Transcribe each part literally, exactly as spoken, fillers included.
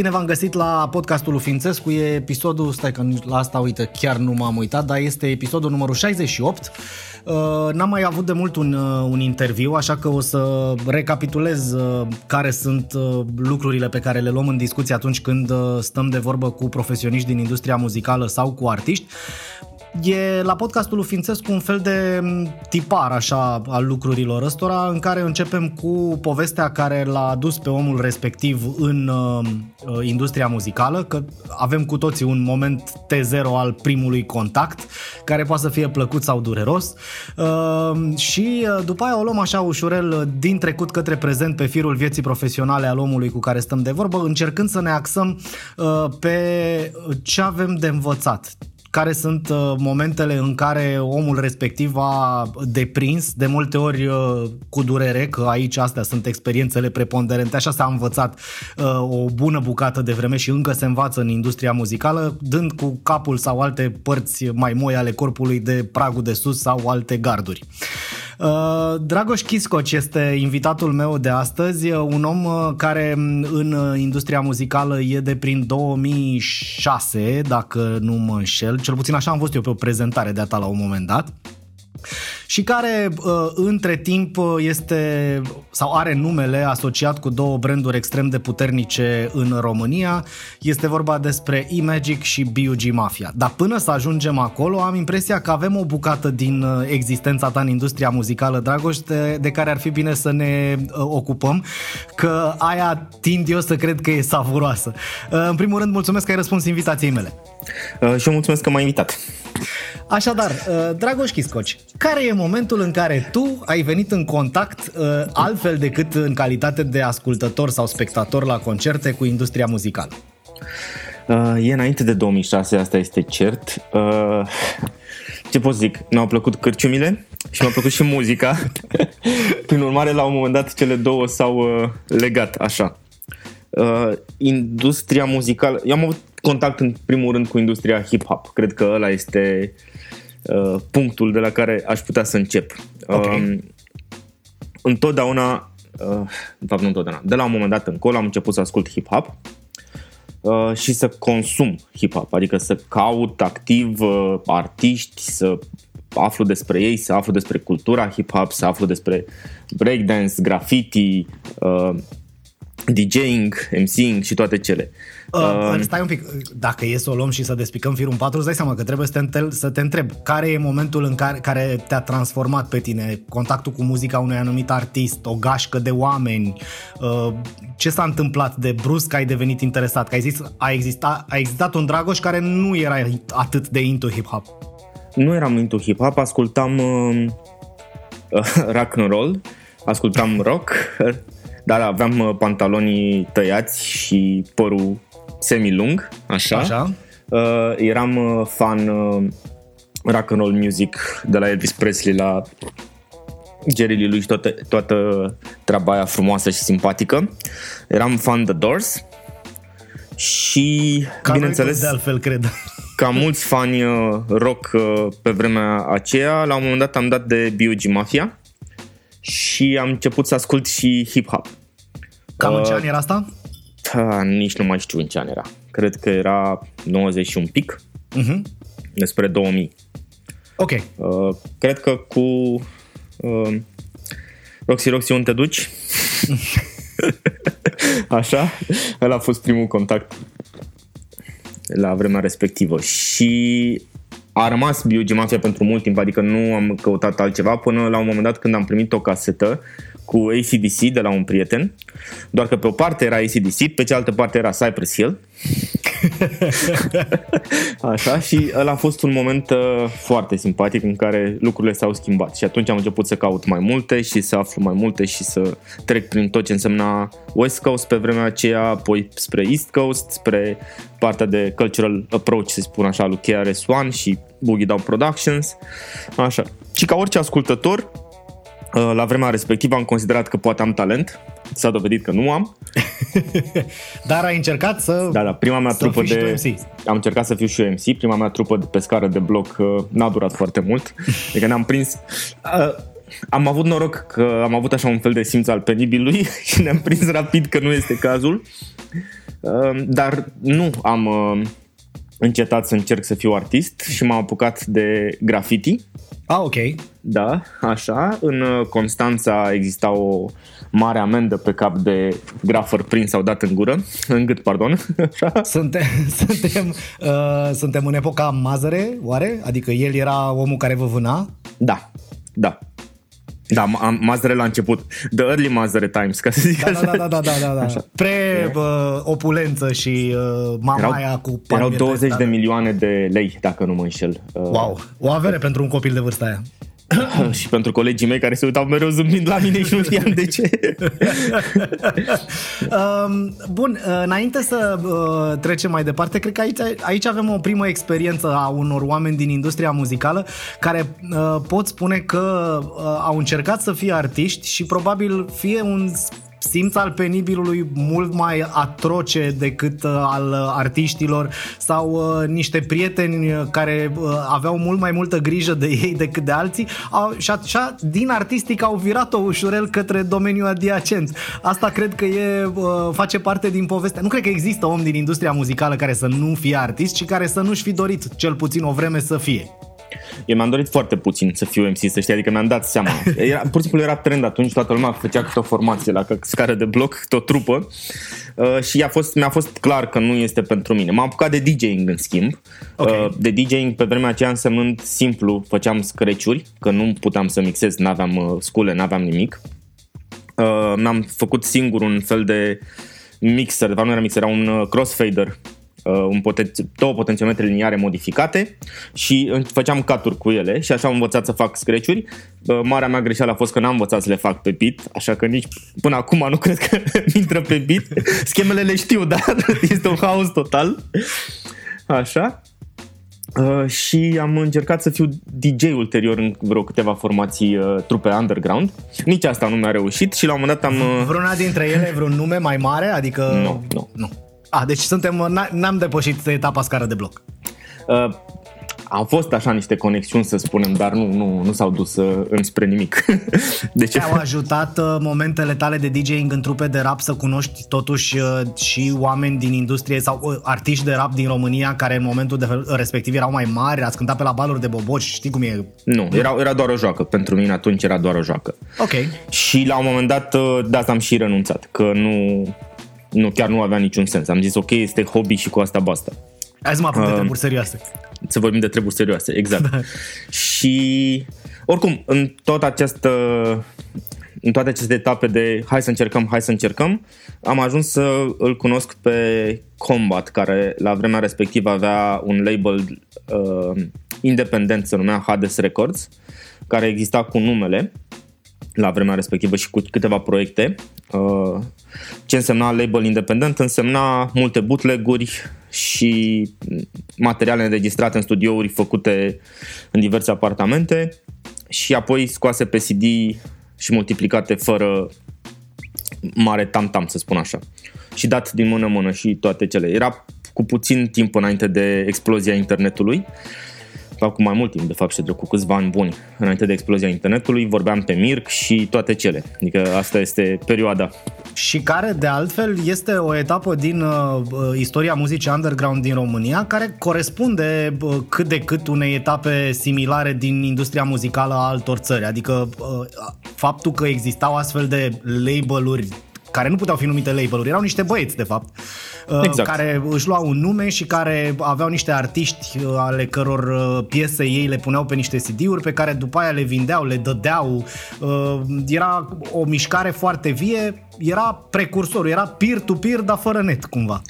bine v-am găsit la podcastul lui Fințescu, e episodul, stai că la asta, uite, chiar nu m-am uitat, dar este episodul numărul șaizeci și opt. N-am mai avut de mult un, un interviu, așa că o să recapitulez care sunt lucrurile pe care le luăm în discuție atunci când stăm de vorbă cu profesioniști din industria muzicală sau cu artiști. E la podcastul lui Fințescu un fel de tipar așa al lucrurilor ăstora, în care începem cu povestea care l-a adus pe omul respectiv în uh, industria muzicală, că avem cu toții un moment T zero al primului contact, care poate să fie plăcut sau dureros, uh, și după aia o luăm așa ușurel din trecut către prezent pe firul vieții profesionale al omului cu care stăm de vorbă, încercând să ne axăm uh, pe ce avem de învățat. Care sunt uh, momentele în care omul respectiv a deprins, de multe ori uh, cu durere, că aici astea sunt experiențele preponderente, așa s-a învățat uh, o bună bucată de vreme și încă se învață în industria muzicală, dând cu capul sau alte părți mai moi ale corpului de pragul de sus sau alte garduri. Uh, Dragoș Chiscoci este invitatul meu de astăzi, un om care în industria muzicală e de prin două mii șase, dacă nu mă înșel, cel puțin așa am văzut eu pe o prezentare de-a ta la un moment dat, și care între timp este sau are numele asociat cu două branduri extrem de puternice în România. Este vorba despre eMagic și B U G. Mafia. Dar până să ajungem acolo, am impresia că avem o bucată din existența ta în industria muzicală, Dragoș, de, de care ar fi bine să ne ocupăm, că aia tind eu să cred că e savuroasă. În primul rând, mulțumesc că ai răspuns invitației mele. Și eu mulțumesc că m-ai invitat. Așadar, Dragoș Chiscoci, care e momentul în care tu ai venit în contact altfel decât în calitate de ascultător sau spectator la concerte cu industria muzicală? E înainte de două mii șase, asta este cert. Ce pot zic? Mi-au plăcut cârciumile și mi-a plăcut și muzica. Prin urmare, la un moment dat, cele două s-au legat așa. Industria muzicală... Eu am avut contact în primul rând cu industria hip-hop. Cred că ăla este uh, punctul de la care aș putea să încep. Okay. Uh, întotdeauna, uh, de fapt nu întotdeauna, de la un moment dat încolo am început să ascult hip-hop uh, și să consum hip-hop, adică să caut activ uh, artiști, să aflu despre ei, să aflu despre cultura hip-hop, să aflu despre breakdance, graffiti, uh, DJing, MCing și toate cele. Uh, uh, stai un pic, dacă e să o luăm și să despicăm firul în patru, îți dai seama că trebuie să te, întel- să te întreb care e momentul în care, care te-a transformat pe tine, contactul cu muzica unui anumit artist, o gașcă de oameni, uh, ce s-a întâmplat de brusc ai devenit interesat, că ai zis, a existat, a existat un Dragoș care nu era atât de into hip-hop. Nu eram into hip-hop, ascultam uh, uh, rock and roll, ascultam rock, dar aveam pantalonii tăiați și părul semi-lung, așa. așa. Uh, eram uh, fan uh, rock and roll music, de la Elvis Presley la Jerry Lee Lewis, toată, toată treaba aia frumoasă și simpatică. Eram fan The Doors și, ca bineînțeles, de altfel, cred. Ca mulți fani uh, rock uh, pe vremea aceea, la un moment dat am dat de B U G. Mafia și am început să ascult și hip-hop. Cam uh, în ce an era asta? Da, nici nu mai știu în ce an era. Cred că era nouăzeci și un pic, uh-huh. Despre două mii. Ok. Uh, cred că cu uh, Roxy Roxy unde te duci? Așa? Ăla a fost primul contact la vremea respectivă. Și a rămas B U G. Mafia pentru mult timp, adică nu am căutat altceva până la un moment dat când am primit o casetă cu A C D C de la un prieten, doar că pe o parte era A C D C, pe cealaltă parte era Cypress Hill. Așa, și ăla a fost un moment uh, foarte simpatic în care lucrurile s-au schimbat și atunci am început să caut mai multe și să aflu mai multe și să trec prin tot ce însemna West Coast pe vremea aceea, apoi spre East Coast, spre partea de cultural approach, să spun așa, lui K R S One și Boogie Down Productions, așa. Și ca orice ascultător, la vremea respectivă am considerat că poate am talent. S-a dovedit că nu am. Dar ai încercat să... Da, da, prima mea trupă de... Am încercat să fiu și eu M C. Prima mea trupă de pe scară de bloc n-a durat foarte mult. Adică ne-am prins... Am avut noroc că am avut așa un fel de simț al penibilului și ne-am prins rapid că nu este cazul. Dar nu am încetat să încerc să fiu artist și m-am apucat de graffiti. Ah, ok. Da, așa. În Constanța exista o mare amendă pe cap de grafări prins sau dat în gură, în gât, pardon. Suntem, suntem, uh, suntem în epoca Mazăre, oare? Adică el era omul care vă vâna? Da, da. Da, Mazăre la început. The early Mazăre times, ca să zic da, așa. Da, da, da, da, da. Așa. Pre-opulență uh, și uh, mamaia erau, cu... Erau douăzeci de, de milioane de lei, dacă nu mă înșel. Uh, wow, o avere uh, pentru un copil de vârsta aia. Și pentru colegii mei care se uitau mereu zâmbind la mine și nu știam de ce. um, bun, înainte să uh, trecem mai departe, cred că aici, aici avem o primă experiență a unor oameni din industria muzicală care uh, pot spune că uh, au încercat să fie artiști și probabil fie un simț al penibilului mult mai atroce decât al artiștilor sau uh, niște prieteni care uh, aveau mult mai multă grijă de ei decât de alții au, și așa din artistic au virat-o ușurel către domeniul adiacent. Asta cred că e, uh, face parte din povestea. Nu cred că există om din industria muzicală care să nu fie artist și care să nu-și fi dorit cel puțin o vreme să fie. Eu mi-am dorit foarte puțin să fiu M C, să știi, adică mi-am dat seama. Era, pur și simplu era trend atunci, toată lumea făcea câte o formație la scară de bloc, câte o trupă uh, și a fost, mi-a fost clar că nu este pentru mine. M-am apucat de DJing în schimb, okay. uh, de DJing pe vremea aceea însemnând simplu, făceam scratch-uri, că nu puteam să mixez, n-aveam uh, scule, n-aveam nimic. Uh, mi-am făcut singur un fel de mixer, de fapt nu era mixer, era un crossfader. Un poten- două potențiometre liniare modificate și făceam cut-uri cu ele și așa am învățat să fac scratch-uri. Marea mea greșeală a fost că n-am învățat să le fac pe beat, așa că nici până acum nu cred că intră pe beat. Schemele le știu, dar este un haos total. Așa. Și am încercat să fiu D J ulterior în vreo câteva formații, trupe underground. Nici asta nu mi-a reușit și la un moment dat am... Vreuna dintre ele, vreun nume mai mare? Adică... Nu, nu, nu. Ah, deci suntem, n-am depășit etapa scară de bloc. Uh, au fost așa niște conexiuni, să spunem, dar nu, nu, nu s-au dus uh, înspre nimic. Deci... Te-au ajutat uh, momentele tale de DJing în trupe de rap să cunoști totuși uh, și oameni din industrie sau uh, artiști de rap din România care în momentul de fel, respectiv erau mai mari, ați cântat pe la baluri de boboci, știi cum e? Nu, era, era doar o joacă, pentru mine atunci era doar o joacă. Ok. Și la un moment dat uh, de asta am și renunțat, că nu... Nu, chiar nu avea niciun sens. Am zis, ok, este hobby și cu asta basta. Hai să mă apuc de treburi serioase. Să vorbim de treburi serioase, exact. Da. Și, oricum, în, tot această, în toate aceste etape de hai să încercăm, hai să încercăm, am ajuns să îl cunosc pe Combat, care la vremea respectivă avea un label uh, independent, se numea Hades Records, care exista cu numele la vremea respectivă și cu câteva proiecte. Ce însemna label independent? Însemna multe bootleg-uri și materiale înregistrate în studiouri făcute în diverse apartamente și apoi scoase pe C D și multiplicate fără mare tam-tam, să spun așa, și dat din mână-mână și toate cele. Era cu puțin timp înainte de explozia internetului, sau cu mai mult timp, de fapt, și cu câțiva ani buni înainte de explozia internetului, vorbeam pe Mirc și toate cele. Adică asta este perioada. Și care, de altfel, este o etapă din uh, istoria muzicii underground din România, care corespunde uh, cât de cât unei etape similare din industria muzicală a altor țări. Adică uh, faptul că existau astfel de label-uri care nu puteau fi numite label-uri, erau niște băieți, de fapt, exact, care își luau un nume și care aveau niște artiști ale căror piese ei le puneau pe niște C D-uri pe care după aia le vindeau, le dădeau. Era o mișcare foarte vie, era precursorul, era peer-to-peer, dar fără net, cumva.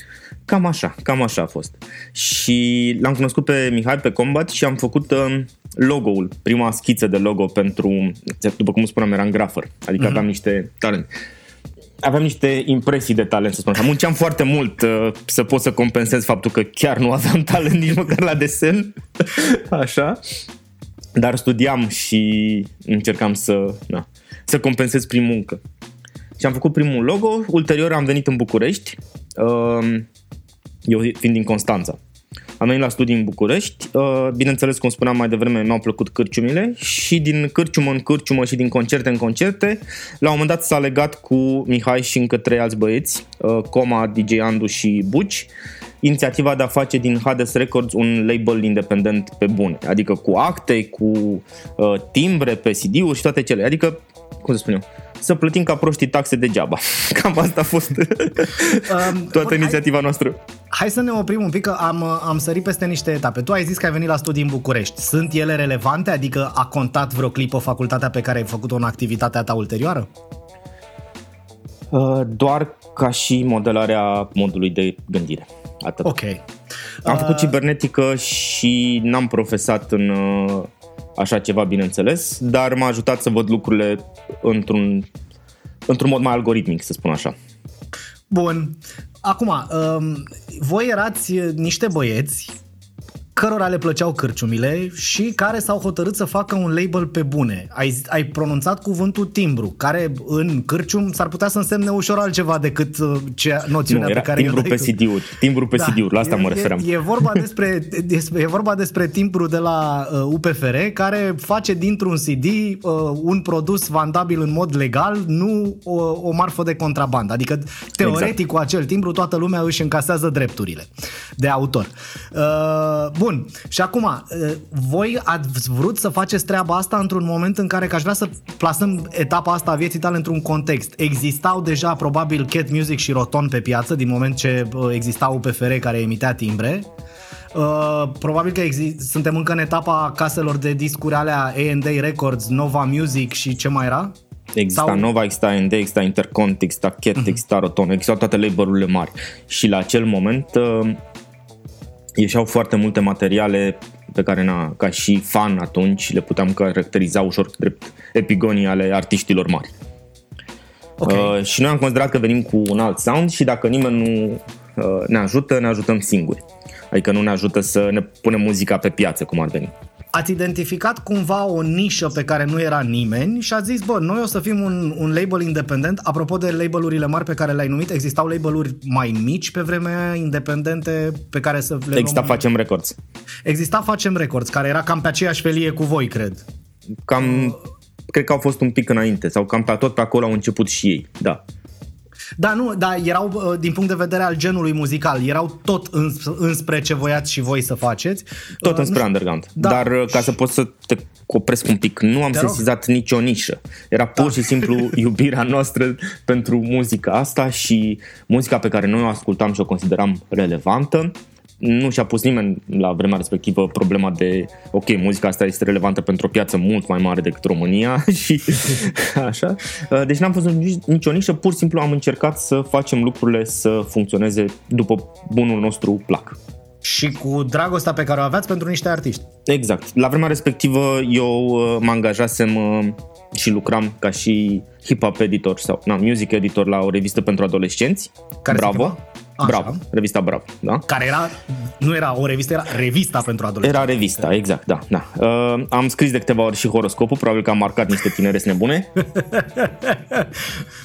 Cam așa, cam așa a fost. Și l-am cunoscut pe Mihai, pe Combat, și am făcut logo-ul, prima schiță de logo pentru, după cum spuneam, eram grafer, adică aveam mm-hmm. niște talent. Aveam niște impresii de talent, să spun așa. Munceam foarte mult uh, să pot să compensez faptul că chiar nu aveam talent nici măcar la desen. Așa. Dar studiam și încercam să, na, să compensez prin muncă. Și am făcut primul logo. Ulterior am venit în București, uh, eu fiind din Constanța. Am venit la studii în București, bineînțeles, cum spuneam mai devreme, mi-au plăcut cârciumile și din cârciumă în cârciumă și din concerte în concerte, la un moment dat s-a legat cu Mihai și încă trei alți băieți, Coma, D J Andu și Buci, inițiativa de a face din Hades Records un label independent pe bune, adică cu acte, cu timbre pe C D-uri și toate cele, adică, cum să spun eu, să plătim ca proștii taxe degeaba. Cam asta a fost um, toată bun, inițiativa hai, noastră. Hai să ne oprim un pic, că am, am sărit peste niște etape. Tu ai zis că ai venit la studii în București. Sunt ele relevante? Adică a contat vreo clipă facultatea pe care ai făcut-o în activitatea ta ulterioară? Uh, doar ca și modelarea modului de gândire. Atât. Ok. Am făcut uh... cibernetică și n-am profesat în... Uh, așa ceva, bineînțeles, dar m-a ajutat să văd lucrurile într-un, într-un mod mai algoritmic, să spun așa. Bun. Acum, voi erați niște băieți cărora le plăceau cârciumile și care s-au hotărât să facă un label pe bune. Ai, ai pronunțat cuvântul timbru, care în cârcium s-ar putea să însemne ușor altceva decât ce, noțiunea nu, pe care timbru pe C D-uri, timbru pe da, C D-uri, la asta e, mă referam. E, e, vorba despre, e vorba despre timbru de la uh, U P F R, care face dintr-un C D uh, un produs vandabil în mod legal, nu o, o marfă de contrabandă. Adică, teoretic, exact. Cu acel timbru toată lumea își încasează drepturile de autor. Uh, bun. Bun. Și acum, voi ați vrut să faceți treaba asta într-un moment în care, că aș vrea să plasăm etapa asta a vieții tale într-un context. Existau deja probabil Cat Music și Roton pe piață din moment ce existau U P F R care emitea timbre. Uh, probabil că exi- suntem încă în etapa caselor de discuri alea A and A Records, Nova Music și ce mai era? Exista Sau... Nova, exista A and A, exista Intercont, exista Cat, uh-huh. exista Roton, existau toate label-urile mari. Și la acel moment... Uh... ieșeau foarte multe materiale pe care, na, ca și fan atunci, le puteam caracteriza ușor drept epigonii ale artiștilor mari. Okay. Uh, și noi am considerat că venim cu un alt sound și dacă nimeni nu uh, ne ajută, ne ajutăm singuri. Adică nu ne ajută să ne punem muzica pe piață, cum ar veni. Ați identificat cumva o nișă pe care nu era nimeni și ați zis, bă, noi o să fim un, un label independent. Apropo de label-urile mari pe care le-ai numit, existau label-uri mai mici pe vremea independente pe care să le Exista luăm... Facem Records. Exista Facem Records, care era cam pe aceeași felie cu voi, cred. Cam, uh... cred că au fost un pic înainte sau cam pe tot pe acolo au început și ei, da. Da, nu, dar erau, din punct de vedere al genului muzical, erau tot înspre ce voiați și voi să faceți. Tot înspre uh, underground, da. Dar ca să pot să te opresc un pic, nu am sesizat nicio nișă. Era pur da. și simplu iubirea noastră pentru muzica asta și muzica pe care noi o ascultam și o consideram relevantă. Nu și-a pus nimeni la vremea respectivă problema de, ok, muzica asta este relevantă pentru o piață mult mai mare decât România și așa. Deci n-am fost nicio nișă, pur și simplu am încercat să facem lucrurile să funcționeze după bunul nostru plac. Și cu dragostea pe care o aveați pentru niște artiști. Exact. La vremea respectivă eu mă angajasem și lucram ca și hip-hop editor sau na, music editor la o revistă pentru adolescenți. Care Bravo. Bravo, revista Bravo, da? Care era, nu era o revistă, era revista pentru adolescenți. Era revista, exact, da, da. Uh, am scris de câteva ori și horoscopul, probabil că am marcat niște tinereți nebune.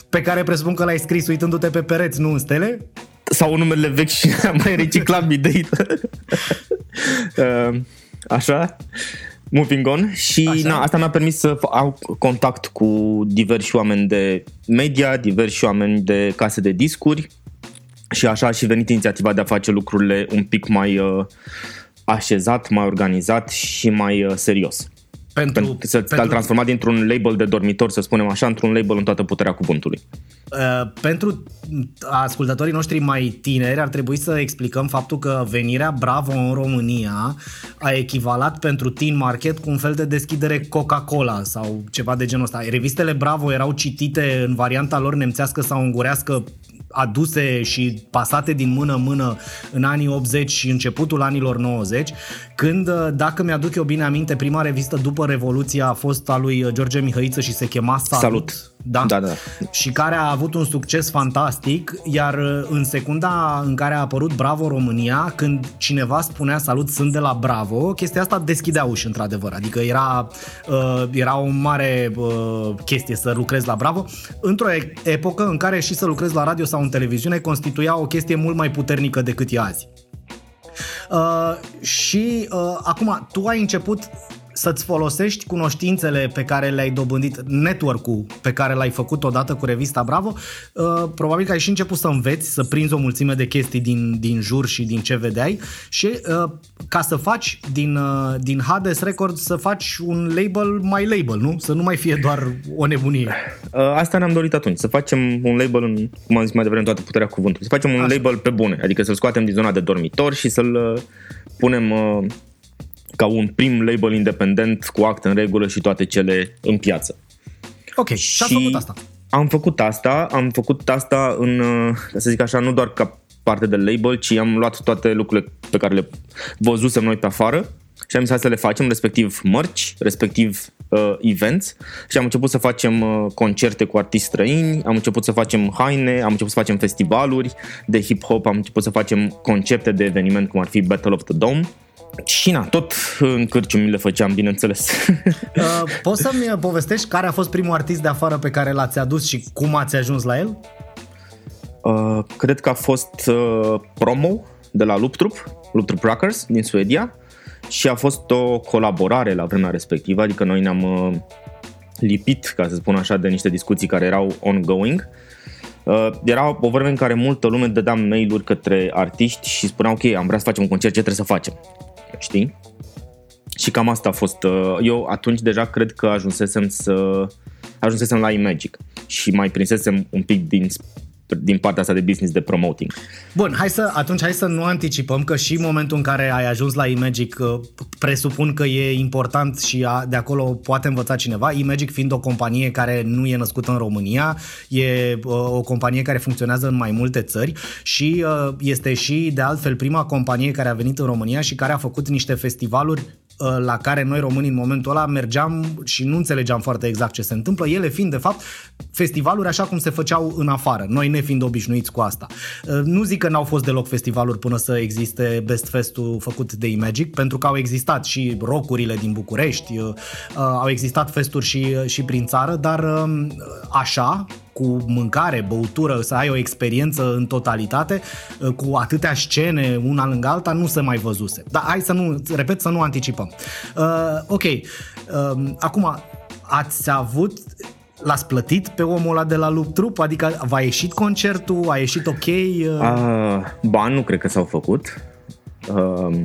Pe care presupun că l-ai scris uitându-te pe pereți, nu în stele? Sau numele vechi și mai reciclam idei. uh, așa, moving on. Și na, asta mi-a permis să am contact cu diversi oameni de media, diversi oameni de case de discuri. Și așa a și venit inițiativa de a face lucrurile un pic mai uh, așezat, mai organizat și mai uh, serios. Pentru, pentru să te-a transformat dintr-un label de dormitor, să spunem așa, într-un label în toată puterea cuvântului. Uh, pentru ascultătorii noștri mai tineri ar trebui să explicăm faptul că venirea Bravo în România a echivalat pentru Teen Market cu un fel de deschidere Coca-Cola sau ceva de genul ăsta. Revistele Bravo erau citite în varianta lor nemțească sau ungurească, aduse și pasate din mână în mână în anii optzeci și începutul anilor nouăzeci, când, dacă mi-aduc eu bine aminte, prima revistă după Revoluție a fost a lui George Mihăiță și se chema Salut. Salut. Da? Da, da. Și care a avut un succes fantastic, iar în secunda în care a apărut Bravo România, când cineva spunea Salut, sunt de la Bravo, chestia asta deschidea uși într-adevăr, adică era, era o mare chestie să lucrezi la Bravo, într-o epocă în care și să lucrezi la radio sau în televiziune constituia o chestie mult mai puternică decât e azi. Uh, și uh, acum tu ai început să-ți folosești cunoștințele pe care le-ai dobândit, network-ul pe care l-ai făcut odată cu revista Bravo, uh, probabil că ai și început să înveți, să prinzi o mulțime de chestii din, din jur și din ce vedeai și uh, ca să faci din, uh, din Hades Records să faci un label mai label, nu? Să nu mai fie doar o nebunie. Uh, asta ne-am dorit atunci, să facem un label, în, cum am zis mai devreme, toată puterea cuvântului, să facem un Așa. label pe bune, adică să-l scoatem din zona de dormitor și să-l uh, punem... Uh, ca un prim label independent cu act în regulă și toate cele în piață. Ok, și am făcut asta. Am făcut asta, am făcut asta în, să zic așa, nu doar ca parte de label, ci am luat toate lucrurile pe care le văzusem noi pe afară și am zis hai să le facem, respectiv mărci, respectiv uh, events, și am început să facem uh, concerte cu artiști străini, am început să facem haine, am început să facem festivaluri de hip-hop, am început să facem concepte de eveniment cum ar fi Battle of the Dome. Și na, tot în cârciumi le făceam, bineînțeles. uh, Poți să-mi povestești care a fost primul artist de afară pe care l-ați adus și cum ați ajuns la el? Uh, cred că a fost uh, Promo de la Loop Troop, Loop Troop Rockers din Suedia. Și a fost o colaborare la vremea respectivă, adică noi ne-am uh, lipit, ca să spun așa, de niște discuții care erau ongoing. Uh, era o vreme în care multă lume dădea mail-uri către artiști și spunea ok, am vrea să facem un concert, ce trebuie să facem? Știi? Și cam asta a fost. Eu atunci deja cred că ajunsesem să ajunsesem la eMagic și mai prinsesem un pic din din partea asta de business, de promoting. Bun, hai să atunci hai să nu anticipăm, că și în momentul în care ai ajuns la eMagic, presupun că e important și a, de acolo poate învăța cineva, eMagic fiind o companie care nu e născută în România, e o companie care funcționează în mai multe țări și este și de altfel prima companie care a venit în România și care a făcut niște festivaluri la care noi românii în momentul ăla mergeam și nu înțelegeam foarte exact ce se întâmplă, ele fiind de fapt festivaluri așa cum se făceau în afară, noi ne fiind obișnuiți cu asta. Nu zic că n-au fost deloc festivaluri până să existe Best Fest-ul făcut de eMagic, pentru că au existat și rockurile din București, au existat festuri și, și prin țară, dar așa, cu mâncare, băutură, să ai o experiență în totalitate, cu atâtea scene una lângă alta, nu se mai văzuse. Dar hai să nu, repet, să nu anticipăm. Uh, ok, uh, acum, ați avut, l-ați plătit pe omul ăla de la Loop Troop? Adică v-a ieșit concertul, a ieșit ok? Uh... Uh, bani nu cred că s-au făcut. Uh,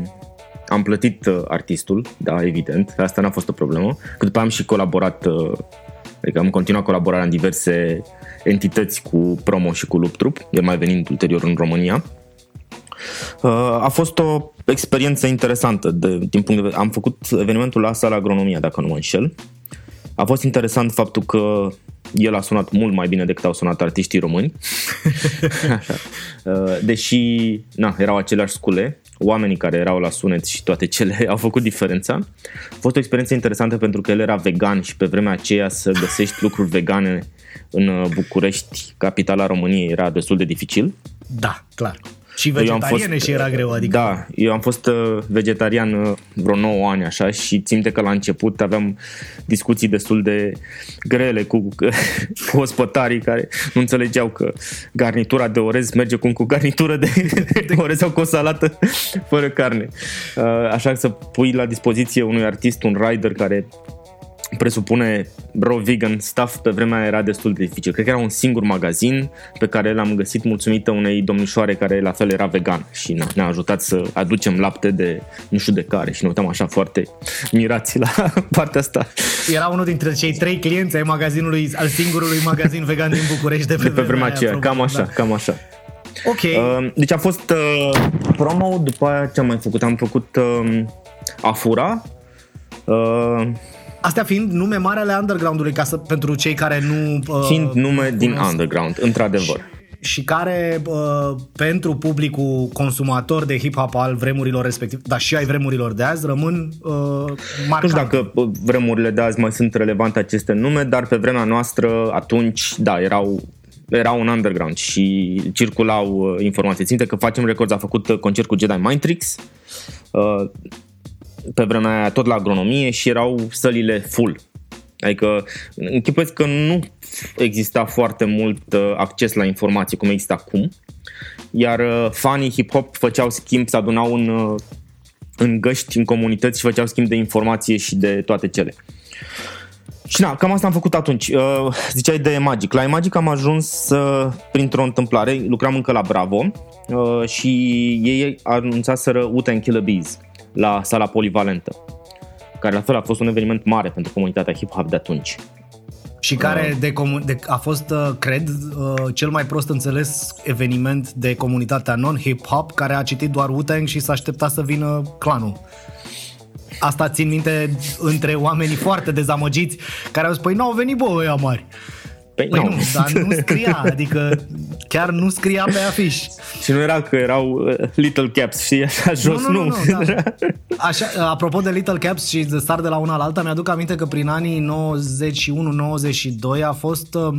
am plătit uh, artistul, da, evident, asta n-a fost o problemă, că după am și colaborat... Uh, Adică am continuat colaborarea în diverse entități cu Promo și cu Loop Troop, el mai venind ulterior în România. A fost o experiență interesantă de, din punct de vedere. Am făcut evenimentul la Sala Agronomia, dacă nu mă înșel. A fost interesant faptul că el a sunat mult mai bine decât au sunat artiștii români. Așa. Deși na, erau aceleași scule, oamenii care erau la sunet și toate cele au făcut diferența. A fost o experiență interesantă pentru că el era vegan și pe vremea aceea să găsești lucruri vegane în București, capitala României, era destul de dificil. Da, clar. Și vegetariane și era greu, adică... Da, eu am fost vegetarian vreo nouă ani așa și ținte că la început aveam discuții destul de grele cu, cu ospătarii care nu înțelegeau că garnitura de orez merge cum cu garnitură de, de orez sau cu o salată fără carne. Așa că să pui la dispoziție unui artist un rider care presupune raw vegan stuff, pe vremea era destul de dificil. Cred că era un singur magazin pe care l-am găsit mulțumită unei domnișoare care la fel era vegan și na, ne-a ajutat să aducem lapte de nu știu de care și ne uitam așa foarte mirați la partea asta. Era unul dintre cei trei clienți ai magazinului, al singurului magazin vegan din București de pe, de pe vremea, vremea aceea, probabil, cam așa, da. cam așa. Okay. Deci a fost uh, promo, după aia ce am mai făcut? Am făcut uh, Afura, uh, astea fiind nume mari ale underground-ului, ca să, pentru cei care nu... Uh, fiind nume din underground, într-adevăr. Și, și care, uh, pentru publicul consumator de hip-hop al vremurilor respective, dar și ai vremurilor de azi, rămân uh, marcate. Nu știu dacă vremurile de azi mai sunt relevante aceste nume, dar pe vremea noastră, atunci, da, erau... Era un underground și circulau informații. Ținte că Facem Records a făcut concert cu Jedi Mind Tricks, uh, pe vremea aia tot la Agronomie, și erau sălile full. Adică închipuiesc că nu exista foarte mult acces la informații cum există acum, iar fanii hip-hop făceau schimb, se adunau în în găști, în comunități și făceau schimb de informație și de toate cele. Și na, cam asta am făcut atunci. Ziceai de eMagic. La eMagic am ajuns printr-o întâmplare, lucram încă la Bravo și ei anunțaseră Wu-Tang Killa Beez la sala polivalentă, care la fel a fost un eveniment mare pentru comunitatea hip-hop de atunci. Și care de comu- de a fost, cred, cel mai prost înțeles eveniment de comunitatea non-hip-hop, care a citit doar Wu-Tang și s-a așteptat să vină clanul. Asta țin minte între oamenii foarte dezamăgiți, care au zis, păi n-au venit, bă, ăia mari. Păi, păi nu, nu, dar nu scria, adică chiar nu scria pe afiș. Și nu era că erau Little Caps și așa jos, nu. nu, nu, nu. Da. Așa, apropo de Little Caps și de star de la una la alta, mi-aduc aminte că prin anii nouăzeci și unu nouăzeci și doi a fost uh,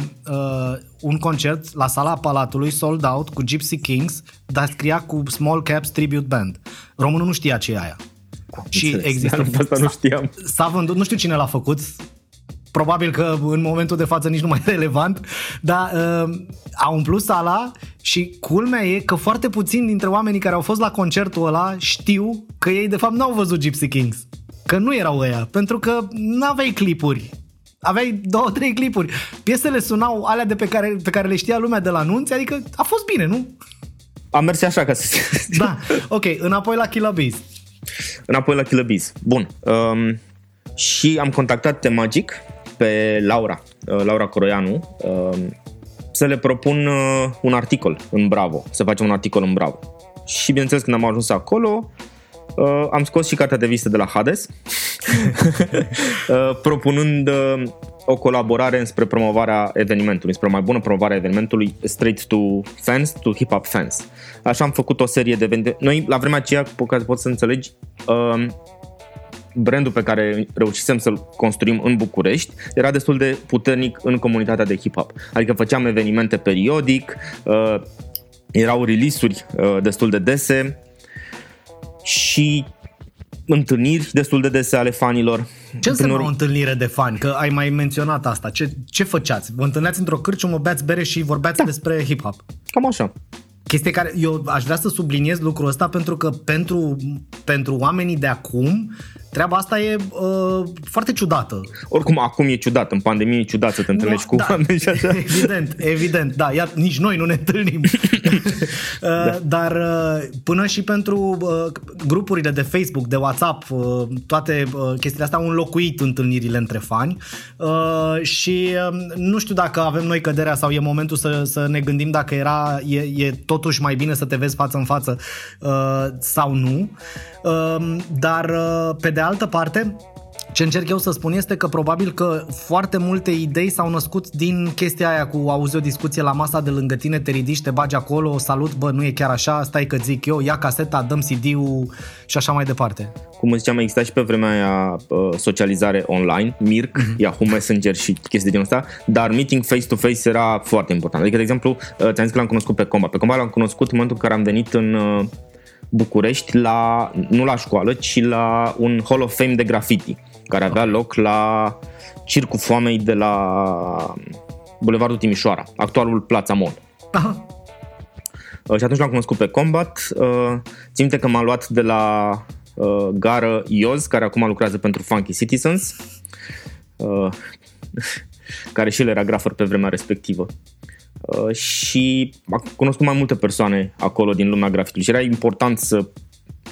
un concert la sala Palatului, sold out, cu Gipsy Kings, dar scria cu Small Caps Tribute Band. Românul nu știa ce e aia. Și există. Asta nu știam. S-a vândut, nu știu cine l-a făcut. Probabil că în momentul de față nici nu mai e relevant, dar uh, a umplut sala și culmea e că foarte puțini dintre oamenii care au fost la concertul ăla știu că ei de fapt n-au văzut Gipsy Kings, că nu erau ăia, pentru că n-aveai clipuri. Aveai două, trei clipuri. Piesele sunau alea de pe care, pe care le știa lumea de la anunț, adică a fost bine, nu? A mers așa ca să... Da, ok, înapoi la Killa Beez. Înapoi la Killa Beez. Bun. Um, și am contactat eMagic pe Laura, uh, Laura Coroianu, uh, să le propun uh, un articol în Bravo, să facem un articol în Bravo. Și bineînțeles, când am ajuns acolo, uh, am scos și cartea de vizite de la Hades, uh, propunând uh, o colaborare înspre promovarea evenimentului, spre o mai bună promovare a evenimentului straight to fans, to hip-hop fans. Așa am făcut o serie de evenimente. Noi, la vremea aceea, ca să poți să înțelegi, uh, brandul pe care reușisem să-l construim în București era destul de puternic în comunitatea de hip-hop. Adică făceam evenimente periodic, uh, erau release-uri uh, destul de dese și întâlniri destul de dese ale fanilor. Ce înseamnă o întâlnire de fani? Că ai mai menționat asta. Ce, ce făceați? Vă întâlneați într-o cârciumă, beați bere și vorbeați da. despre hip-hop. Cam așa. Chestie care eu aș vrea să subliniez lucrul ăsta, pentru că pentru, pentru oamenii de acum treaba asta e uh, foarte ciudată. Oricum acum e ciudat, în pandemie e ciudat să te întâlnești no, cu da, oameni și așa. Evident, evident, da, iar nici noi nu ne întâlnim. uh, da. Dar uh, până și pentru uh, grupurile de Facebook, de WhatsApp, uh, toate uh, chestiile astea au înlocuit întâlnirile între fani uh, și uh, nu știu dacă avem noi căderea sau e momentul să, să ne gândim dacă era, e, e totuși mai bine să te vezi față în față uh, sau nu. Uh, dar uh, pe de De altă parte, ce încerc eu să spun este că probabil că foarte multe idei s-au născut din chestia aia cu auzi o discuție la masa de lângă tine, te ridici, te bagi acolo, salut, bă, nu e chiar așa, stai că zic eu, ia caseta, dăm C D-ul și așa mai departe. Cum ziceam, exista și pe vremea aia socializare online, Mirc, mm-hmm. Yahoo Messenger și chestii de genul ăsta, dar meeting face-to-face era foarte important. Adică, de exemplu, ți-am zis că l-am cunoscut pe Combat. Pe Combat l-am cunoscut în momentul în care am venit în... București, la, nu la școală, ci la un Hall of Fame de graffiti, care avea loc la Circul Foamei de la Bulevardul Timișoara, actualul Plața Mall. Aha. Și atunci l-am cunoscut pe Combat. Țin minte că m-am luat de la gară Ioz, care acum lucrează pentru Funky Citizens, care și el era grafer pe vremea respectivă. Și am cunoscut mai multe persoane acolo din lumea graffiti și era important să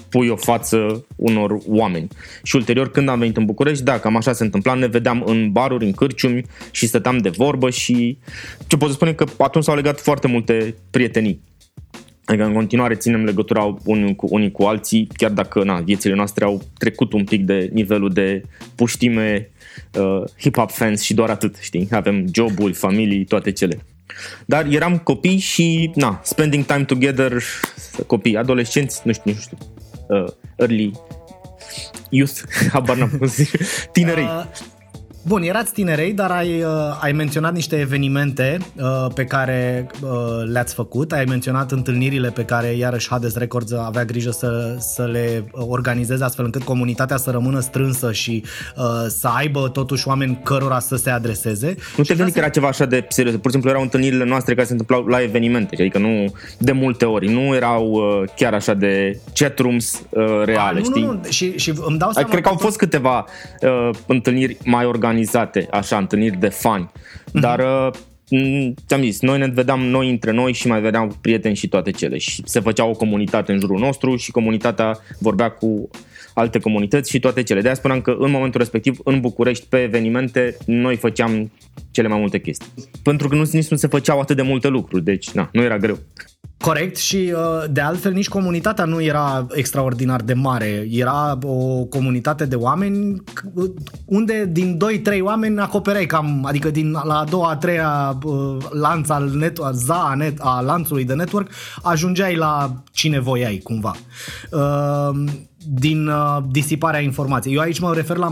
pui o față unor oameni. Și ulterior, când am venit în București, da, cam așa se întâmpla, ne vedeam în baruri, în cârciumi și stăteam de vorbă și ce pot să spune că atunci s-au legat foarte multe prietenii. Adică în continuare ținem legătura unii cu, unii cu alții, chiar dacă na, viețile noastre au trecut un pic de nivelul de puștime, uh, hip-hop fans și doar atât, știi? Avem joburi, familii, toate cele. Dar eram copii și, na, spending time together, copii, adolescenți, nu știu, nu știu, uh, early youth, habar n-am cum să zic, tinerii. Uh, Bun, erați tinerei, dar ai, ai menționat niște evenimente uh, pe care uh, le-ați făcut, ai menționat întâlnirile pe care iarăși Hades Records avea grijă să, să le organizeze astfel încât comunitatea să rămână strânsă și uh, să aibă totuși oameni cărora să se adreseze. Nu te gândi că era ceva așa de serios, pur și simplu erau întâlnirile noastre care se întâmplau la evenimente, adică nu de multe ori, nu erau uh, chiar așa de chatrooms uh, reale, A, nu, știi? Nu, nu. Și, și îmi dau seama cred că au fost câteva uh, întâlniri mai organizate, așa, întâlniri de fani, dar uh, ți-am zis, noi ne vedeam noi între noi și mai vedeam prieteni și toate cele și se făcea o comunitate în jurul nostru și comunitatea vorbea cu alte comunități și toate cele. De-aia spuneam că în momentul respectiv, în București, pe evenimente, noi făceam cele mai multe chestii. Pentru că nu, nici nu se făceau atât de multe lucruri, deci na, nu era greu. Corect, și de altfel nici comunitatea nu era extraordinar de mare, era o comunitate de oameni unde din doi trei oameni acopereai cam, adică din la a doua, a treia lanț al net, za net, a lanțului de network ajungeai la cine voiai cumva. Din disiparea informației. Eu aici mă refer la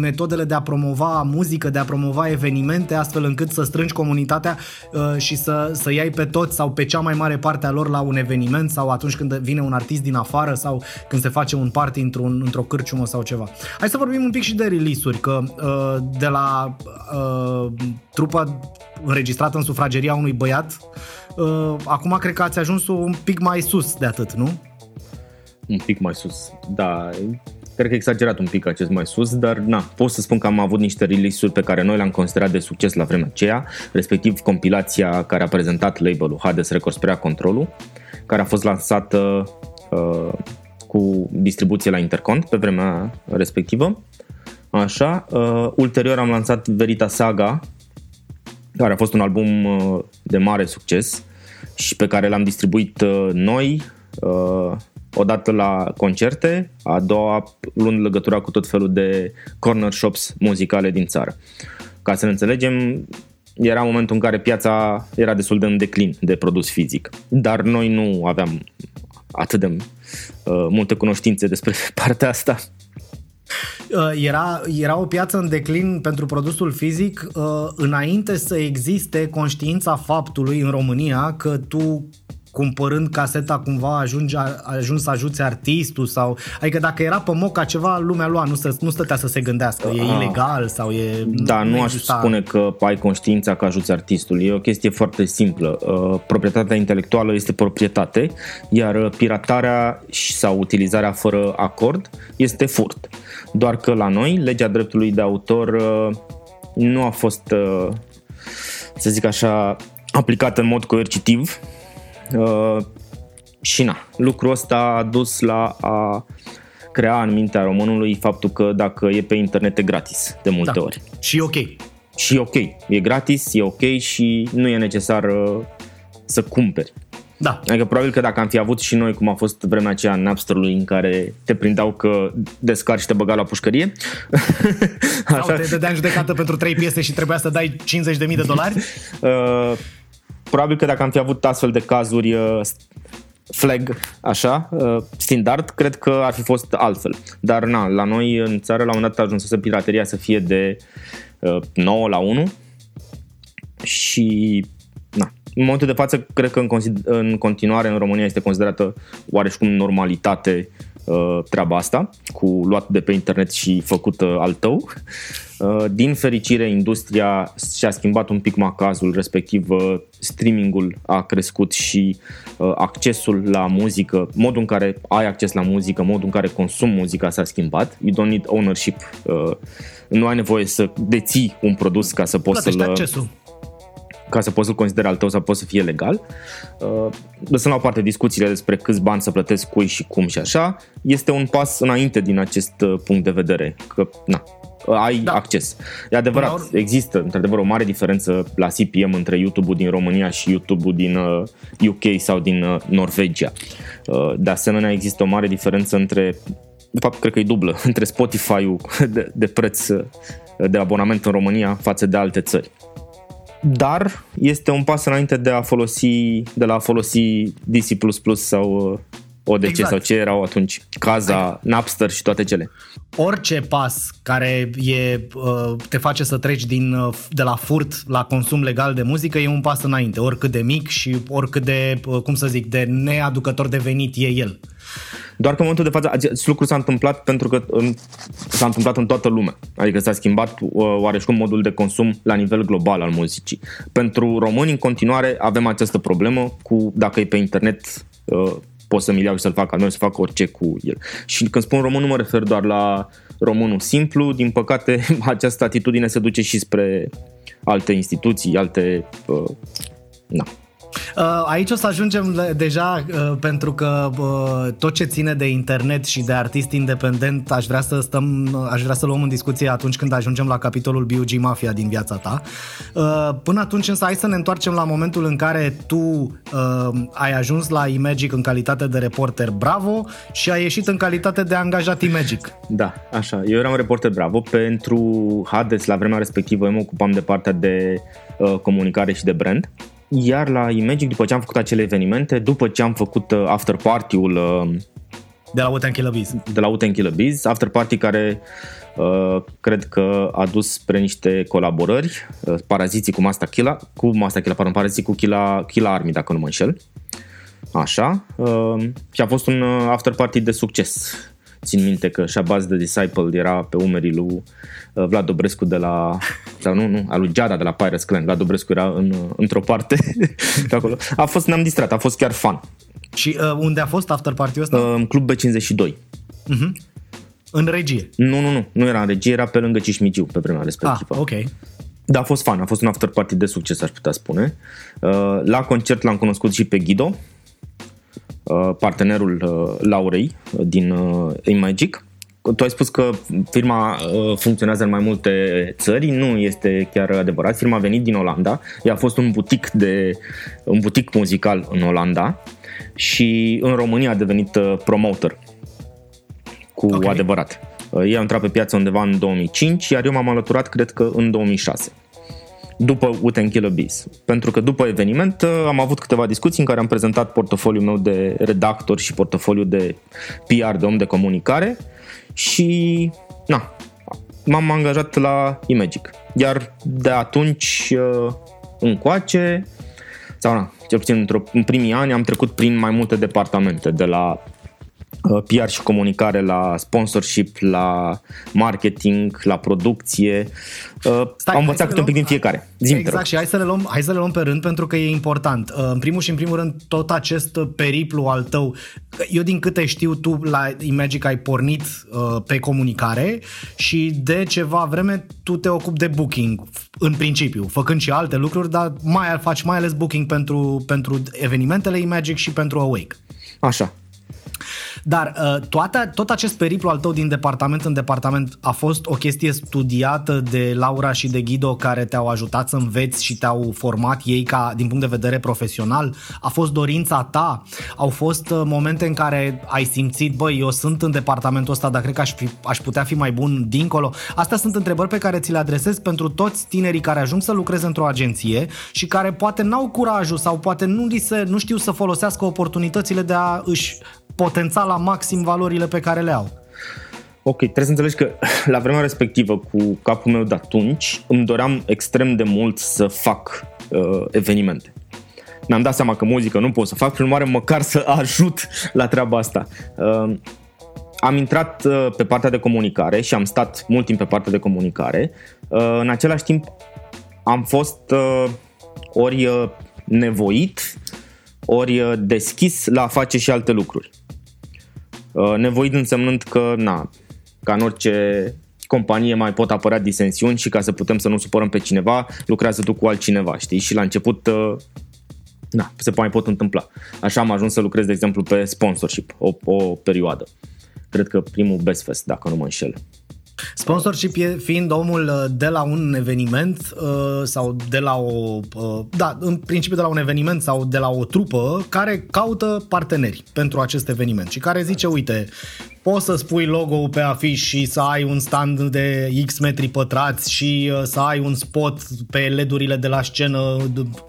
metodele de a promova muzică, de a promova evenimente, astfel încât să strângi comunitatea și să, să iai pe toți sau pe cea mai mare parte a lor la un eveniment sau atunci când vine un artist din afară sau când se face un party într-un, într-o cârciumă sau ceva. Hai să vorbim un pic și de release-uri, că de la uh, trupa înregistrată în sufrageria unui băiat, uh, acum cred că ați ajuns un pic mai sus de atât, nu? Un pic mai sus, da, cred că exagerat un pic acest mai sus, dar na, pot să spun că am avut niște release-uri pe care noi le-am considerat de succes la vremea aceea, respectiv compilația care a prezentat label-ul Hades Records Prea Controlul, care a fost lansată uh, cu distribuție la Intercont pe vremea respectivă. Așa, uh, ulterior am lansat Verita Saga, care a fost un album uh, de mare succes și pe care l-am distribuit uh, noi, uh, odată la concerte, a doua luând legătura cu tot felul de corner shops muzicale din țară. Ca să ne înțelegem, era momentul în care piața era destul de în declin de produs fizic, dar noi nu aveam atât de uh, multe cunoștințe despre partea asta. Era, era o piață în declin pentru produsul fizic uh, înainte să existe conștiința faptului în România că tu cumpărând caseta cumva ajungi, ajungi să ajuți artistul sau... Adică dacă era pe moca ceva, lumea lua, nu, să, nu stătea să se gândească, e ah, ilegal sau e... Da, nu, nu aș spune că ai conștiința că ajuți artistul, e o chestie foarte simplă. Proprietatea intelectuală este proprietate, iar piratarea sau utilizarea fără acord este furt. Doar că la noi, legea dreptului de autor nu a fost, să zic așa, aplicată în mod coercitiv. Uh, și na, lucrul ăsta a dus la a crea în mintea românului faptul că dacă e pe internet e gratis de multe da. ori. Și e ok. Și e ok, e gratis, e ok și nu e necesar uh, să cumperi. Da. Adică probabil că dacă am fi avut și noi, cum a fost vremea aceea Napster-ului, în care te prindeau că descarci și te băga la pușcărie sau așa, te dădea în judecată pentru trei piese și trebuia să dai cincizeci de mii de dolari. uh, Probabil că dacă am fi avut astfel de cazuri flag, așa, standard, cred că ar fi fost altfel. Dar na, la noi în țară la un moment dat a ajuns să pirateria să fie de nouă la unu și na, în momentul de față cred că în, în continuare în România este considerată oareșcum normalitate treaba asta, cu luat de pe internet și făcut al tău. Din fericire, industria și-a schimbat un pic macazul, respectiv streamingul a crescut și accesul la muzică, modul în care ai acces la muzică, modul în care consumi muzica s-a schimbat. You don't need ownership. Nu ai nevoie să deții un produs ca să poți să-l... accesul. Ca să poți să-l consideri al tău sau poți să fie legal. Lăsăm la o parte discuțiile despre câți bani să plătesc cui și cum și așa. Este un pas înainte din acest punct de vedere, că na, ai da. acces. E adevărat, or... există într-adevăr o mare diferență la C P M între YouTube-ul din România și YouTube-ul din U K sau din Norvegia. De asemenea, există o mare diferență între, de fapt cred că e dublă, între Spotify-ul de, de preț de abonament în România față de alte țări. Dar este un pas înainte de a folosi de la a folosi D C plus plus sau O D C exact. Sau ce erau atunci, Caza, Napster și toate cele. Orice pas care e, te face să treci din, de la furt la consum legal de muzică e un pas înainte, oricât de mic și oricât de, cum să zic, de neaducător de venit e el. Doar că în momentul de față acest lucru s-a întâmplat pentru că în, s-a întâmplat în toată lumea. Adică s-a schimbat oareșcum modul de consum la nivel global al muzicii. Pentru români în continuare avem această problemă cu dacă e pe internet pot să-mi iau și să-l fac al meu, să fac orice cu el. Și când spun român nu mă refer doar la românul simplu, din păcate această atitudine se duce și spre alte instituții, alte... Uh, na. Aici o să ajungem deja, pentru că tot ce ține de internet și de artist independent aș vrea să stăm, aș vrea să luăm în discuție atunci când ajungem la capitolul B U G. Mafia din viața ta. Până atunci însă hai să ne întoarcem la momentul în care tu ai ajuns la eMagic în calitate de reporter Bravo și ai ieșit în calitate de angajat eMagic. Da, așa, eu eram reporter Bravo pentru Hades la vremea respectivă, eu mă ocupam de partea de comunicare și de brand. Iar la eMagic, după ce am făcut acele evenimente, după ce am făcut after party-ul de la Wu-Tang Killa Beez, de la Wu-Tang Killa Beez, after party care uh, cred că a dus spre niște colaborări, uh, Paraziții cu Masta Killa, cu Masta Killa, pardon, Paraziții cu Killa, Killa Army, dacă nu mă înșel. Așa, uh, și a fost un after party de succes. Țin minte că Shabazz the Disciple era pe umerii lui Vlad Dobrescu de la, sau nu, nu, a lui Giada de la Pirates Clan. Vlad Dobrescu era în, într-o parte de acolo. A fost, ne-am distrat, a fost chiar fun. Și uh, unde a fost after party-ul ăsta? Uh, în Club B cincizeci și doi. Uh-huh. În regie? Nu, nu, nu, nu era în regie, era pe lângă Cismigiu pe vremea respectivă. Ah, ok. Dar a fost fun, a fost un after party de succes, aș putea spune. Uh, la concert l-am cunoscut și pe Ghido, partenerul Laurei din eMagic. Tu ai spus că firma funcționează în mai multe țări, nu este chiar adevărat. Firma a venit din Olanda, ea a fost un butic, de, un butic muzical în Olanda și în România a devenit promoter cu okay. adevărat. Ea a intrat pe piață undeva în două mii cinci, iar eu m-am alăturat cred că în două mii șase. După Wu-Tang Killa Beez. Pentru că după eveniment am avut câteva discuții în care am prezentat portofoliul meu de redactor și portofoliul de P R, de om de comunicare și na, m-am angajat la eMagic. Iar de atunci încoace, sau na, cel puțin în primii ani am trecut prin mai multe departamente, de la P R și comunicare, la sponsorship, la marketing, la producție. Stai, am învățat câte un pic din fiecare. Zi-mi, exact, și hai să le luăm, hai să le luăm pe rând, pentru că e important. În primul și în primul rând, tot acest periplu al tău, eu din câte știu, tu la eMagic ai pornit pe comunicare și de ceva vreme tu te ocupi de booking în principiu, făcând și alte lucruri, dar mai faci mai ales booking pentru, pentru evenimentele eMagic și pentru Awake. Așa. Dar toată, tot acest periplu al tău din departament în departament a fost o chestie studiată de Laura și de Ghido, care te-au ajutat să înveți și te-au format ei ca din punct de vedere profesional? A fost dorința ta? Au fost momente în care ai simțit, băi, eu sunt în departamentul ăsta, dar cred că aș, fi, aș putea fi mai bun dincolo? Astea sunt întrebări pe care ți le adresez pentru toți tinerii care ajung să lucreze într-o agenție și care poate n-au curajul sau poate nu, li se, nu știu să folosească oportunitățile de a își potența la maxim valorile pe care le au. Ok, trebuie să înțelegi că la vremea respectivă, cu capul meu de atunci, îmi doream extrem de mult să fac uh, evenimente. Mi-am dat seama că muzică nu pot să fac, prin urmare măcar să ajut la treaba asta. Uh, am intrat uh, pe partea de comunicare și am stat mult timp pe partea de comunicare. Uh, în același timp am fost uh, ori uh, nevoit, ori uh, deschis la a face și alte lucruri. Nevoit însemnând că, na, ca în orice companie mai pot apărea disensiuni și ca să putem să nu supărăm pe cineva, lucrează tu cu altcineva, știi? Și la început, na, se mai pot întâmpla. Așa am ajuns să lucrez, de exemplu, pe sponsorship, o, o perioadă. Cred că primul Best Fest, dacă nu mă înșel. Sponsorship fiind omul de la un eveniment sau de la o... Da, în principiu de la un eveniment sau de la o trupă care caută parteneri pentru acest eveniment și care zice, uite, poți să spui logo-ul pe afiș și să ai un stand de X metri pătrați și să ai un spot pe L E D-urile de la scenă,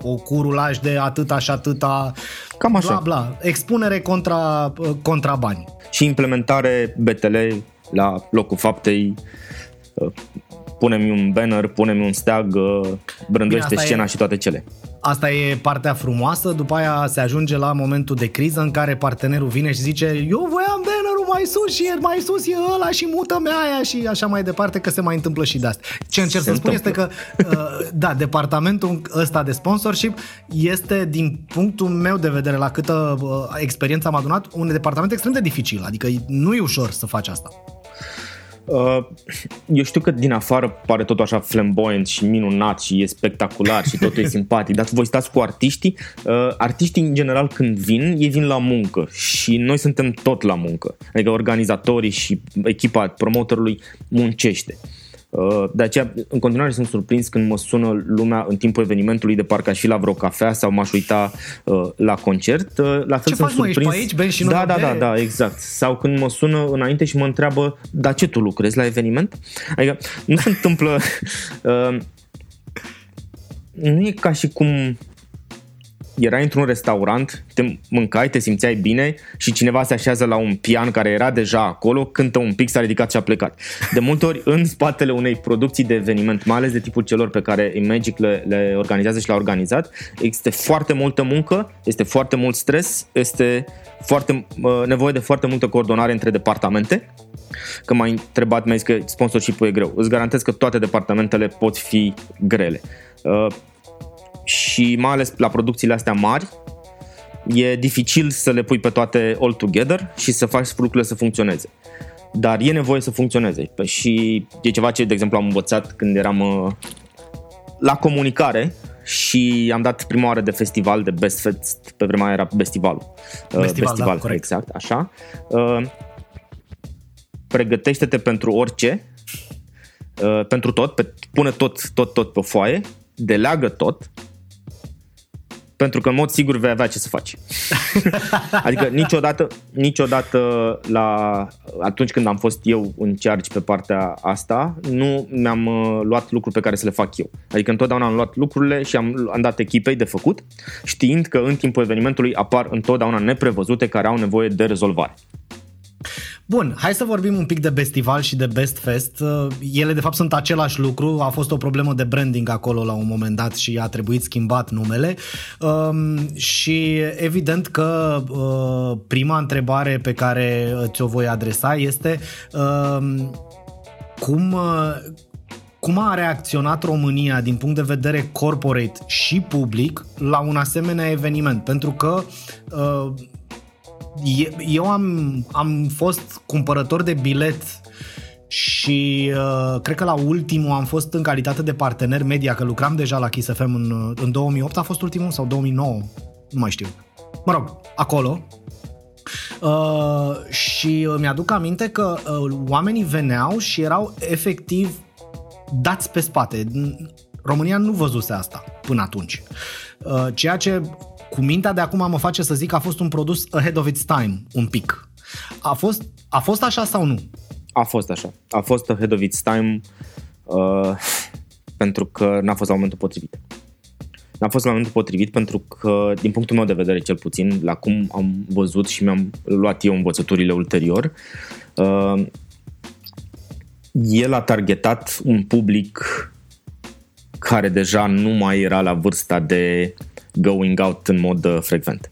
o curulaj de atâta și atâta, cam așa. Bla, bla. Expunere contra, contra bani. Și implementare B T L la locul faptei, punem un banner, punem un steag, brânduiește scena e... și toate cele. Asta e partea frumoasă, după aia se ajunge la momentul de criză în care partenerul vine și zice, eu voiam bannerul mai sus și mai sus e ăla și mută mea aia și așa mai departe, că se mai întâmplă și de asta. Ce încerc se să întâmplă. Spun este că, da, departamentul ăsta de sponsorship este, din punctul meu de vedere, la câtă experiență am adunat, un departament extrem de dificil, adică nu e ușor să faci asta. Eu știu că din afară pare totul așa flamboyant și minunat și e spectacular și totul e simpatic, dar voi stați cu artiștii. Artiștii în general când vin, ei vin la muncă și noi suntem tot la muncă. Adică organizatorii și echipa promotorului muncește. De aceea în continuare sunt surprins când mă sună lumea în timpul evenimentului de parcă aș fi la vreo cafea sau m-aș uita uh, la concert. La fel ce sunt faci, surprins. Mă, ești pe aici, ben și nu da, da, da, da, exact. Sau când mă sună înainte și mă întreabă, dar ce tu lucrezi la eveniment? Adică nu se întâmplă uh, nu e ca și cum erai într-un restaurant, te mâncai, te simțeai bine și cineva se așează la un pian care era deja acolo, cântă un pic, s-a ridicat și a plecat. De multe ori în spatele unei producții de eveniment, mai ales de tipul celor pe care eMagic le, le organizează și l-a organizat, este foarte multă muncă, este foarte mult stres, este foarte, nevoie de foarte multă coordonare între departamente. Că m-ai întrebat, mi-ai zis că sponsorship-ul e greu. Îți garantez că toate departamentele pot fi grele. Și mai ales la producțiile astea mari e dificil să le pui pe toate all together și să faci lucrurile să funcționeze. Dar e nevoie să funcționeze și e ceva ce, de exemplu, am învățat când eram la comunicare și am dat prima oară de festival, de Best Fest, pe vremea era festivalul. Festival, festival da, corect. Exact, așa. Pregătește-te pentru orice, pentru tot, pe, pune tot, tot, tot pe foaie, deleagă tot, pentru că în mod sigur vei avea ce să faci. Adică niciodată, niciodată la, atunci când am fost eu în charge pe partea asta, nu mi-am uh, luat lucruri pe care să le fac eu. Adică întotdeauna am luat lucrurile și am, am dat echipei de făcut, știind că în timpul evenimentului apar întotdeauna neprevăzute care au nevoie de rezolvare. Bun, hai să vorbim un pic de festival și de Best Fest. Ele de fapt sunt același lucru, a fost o problemă de branding acolo la un moment dat și a trebuit schimbat numele. Um, și evident că uh, prima întrebare pe care ți-o voi adresa este uh, cum... Uh, Cum a reacționat România din punct de vedere corporate și public la un asemenea eveniment? Pentru că uh, eu am, am fost cumpărător de bilet și uh, cred că la ultimul am fost în calitate de partener media, că lucram deja la Kiss F M în, în două mii opt, a fost ultimul sau două mii nouă, nu mai știu. Mă rog, acolo. Uh, și mi-aduc aminte că uh, oamenii veneau și erau efectiv dați pe spate. România nu văzuse asta până atunci. Ceea ce cu mintea de acum mă face să zic a fost un produs ahead of its time, un pic. A fost, a fost așa sau nu? A fost așa. A fost ahead of its time uh, pentru că n-a fost la momentul potrivit. N-a fost la momentul potrivit pentru că, din punctul meu de vedere cel puțin, la cum am văzut și mi-am luat eu învățăturile ulterior, uh, el a targetat un public care deja nu mai era la vârsta de going out în mod frecvent.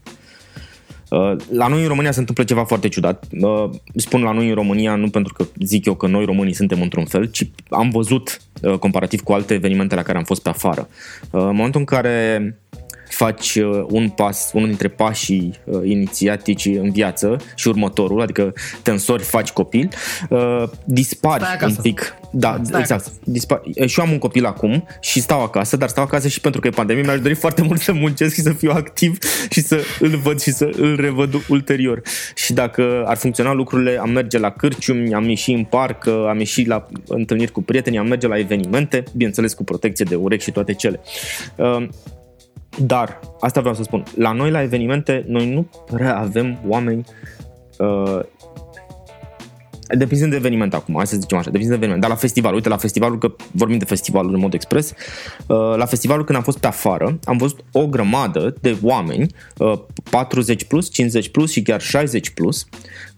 La noi în România se întâmplă ceva foarte ciudat. Spun la noi în România nu pentru că zic eu că noi românii suntem într-un fel, ci am văzut comparativ cu alte evenimente la care am fost pe afară. În momentul în care faci un pas, unul dintre pașii uh, inițiatici în viață și următorul, adică te însori, faci copil, uh, dispari un pic. Da, stai exact. Dispar- și eu am un copil acum și stau acasă, dar stau acasă și pentru că e pandemie, mi-aș dori foarte mult să muncesc și să fiu activ și să îl văd și să îl revăd ulterior. Și dacă ar funcționa lucrurile, am merge la cârciumi, am ieșit în parc, am ieșit la întâlniri cu prieteni, am merge la evenimente, bineînțeles cu protecție de urechi și toate cele. Dar, asta vreau să spun, la noi la evenimente, noi nu prea avem oameni. Depinzând de eveniment acum, hai să zicem așa, depinzând de eveniment, dar la festival, uite la festivalul, că vorbim de festivalul în mod expres, la festivalul când am fost pe afară, am văzut o grămadă de oameni, patruzeci plus, cincizeci plus și chiar șaizeci plus,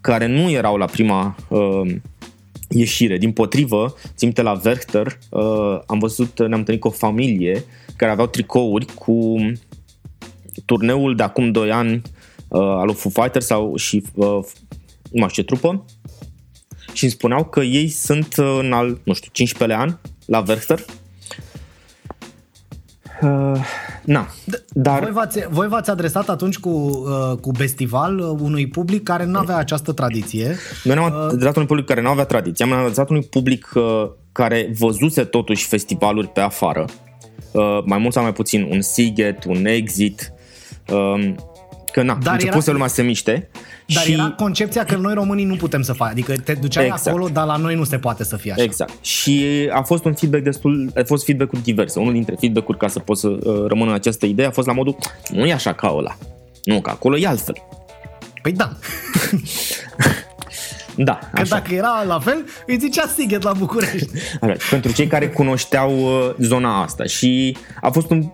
care nu erau la prima ieșire. Din potrivă, ținte la Werchter, am văzut, ne-am întâlnit cu o familie care aveau tricouri cu turneul de acum doi ani al lui Foo Fighters sau și nu mai știu ce trupă, și îmi spuneau că ei sunt în al, nu știu, cincisprezecelea an la Werchter. Uh, na, dar... voi, v-ați, voi v-ați adresat atunci cu, uh, cu festival unui public care nu avea această tradiție. Noi ne-am adresat unui public care nu avea tradiție, am adresat unui public uh, care văzuse totuși festivaluri pe afară. Uh, mai mult sau mai puțin, un Siget, un Exit... Uh, Că na, dar începuse era, lumea să se miște. Dar și... era concepția că noi românii nu putem să facem. Adică te duceai exact acolo, dar la noi nu se poate să fie așa. Exact. Și a fost un feedback destul, a fost feedback-uri diverse. Unul dintre feedback-uri, ca să pot să uh, rămână această idee, a fost la modul, nu e așa ca ăla, nu, că acolo e altfel. Păi da. Da, că așa. Dacă era la fel, îi zicea Siget la București. Așa, pentru cei care cunoșteau uh, zona asta. Și a fost un...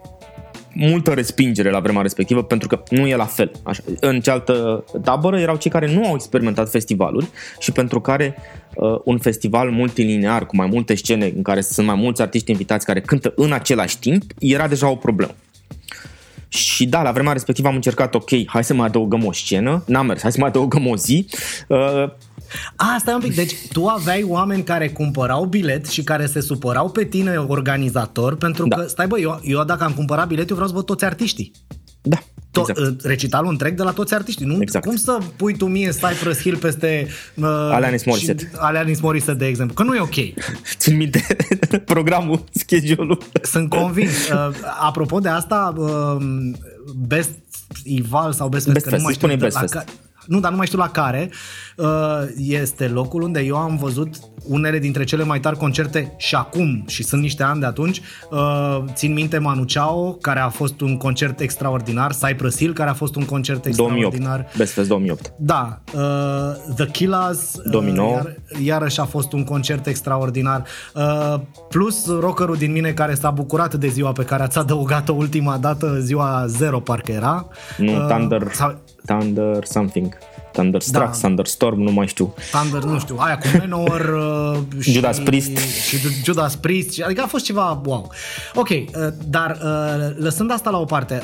multă respingere la vremea respectivă, pentru că nu e la fel. Așa. În cealaltă tabără erau cei care nu au experimentat festivaluri și pentru care uh, un festival multilinear, cu mai multe scene în care sunt mai mulți artiști invitați care cântă în același timp, era deja o problemă. Și da, la vremea respectivă am încercat, ok, hai să mai adăugăm o scenă, n-a mers, hai să mai adăugăm o zi. Uh, A, stai un pic, deci tu aveai oameni care cumpărau bilet și care se supărau pe tine, organizator, pentru da. Că, stai bă, eu, eu dacă am cumpărat bilet, eu vreau să văd toți artiștii. Da. Exact. Recitalul întreg de la toți artiștii, nu? Exact. Cum să pui tu mie Cypress Hill peste uh, Alanis Morissette. Alanis Morissette, de exemplu, că nu e ok. Țin minte programul, schedule-ul. Sunt convins. Uh, apropo de asta, uh, Best Ival sau Best Fest, nu mai știu, spune Best Fest. Ca... Nu, dar nu mai știu la care uh, este locul unde eu am văzut unele dintre cele mai tari concerte și acum, și sunt niște ani de atunci. uh, Țin minte Manu Chao, care a fost un concert extraordinar, Cypress Hill, care a fost un concert extraordinar, două mii opt, Best Fest două mii opt. Da, uh, The Killers, două mii nouă. Uh, iar, iarăși a fost un concert extraordinar, uh, plus rockerul din mine care s-a bucurat de ziua pe care ați adăugat-o ultima dată, ziua zero parcă era. Nu, uh, Thunder sau... Thunder something, Thunderstruck, da. Thunderstorm, nu mai știu. Thunder, nu știu, aia cu Manowar și Judas Priest. Și Judas Priest, și, adică a fost ceva wow. Ok, dar lăsând asta la o parte,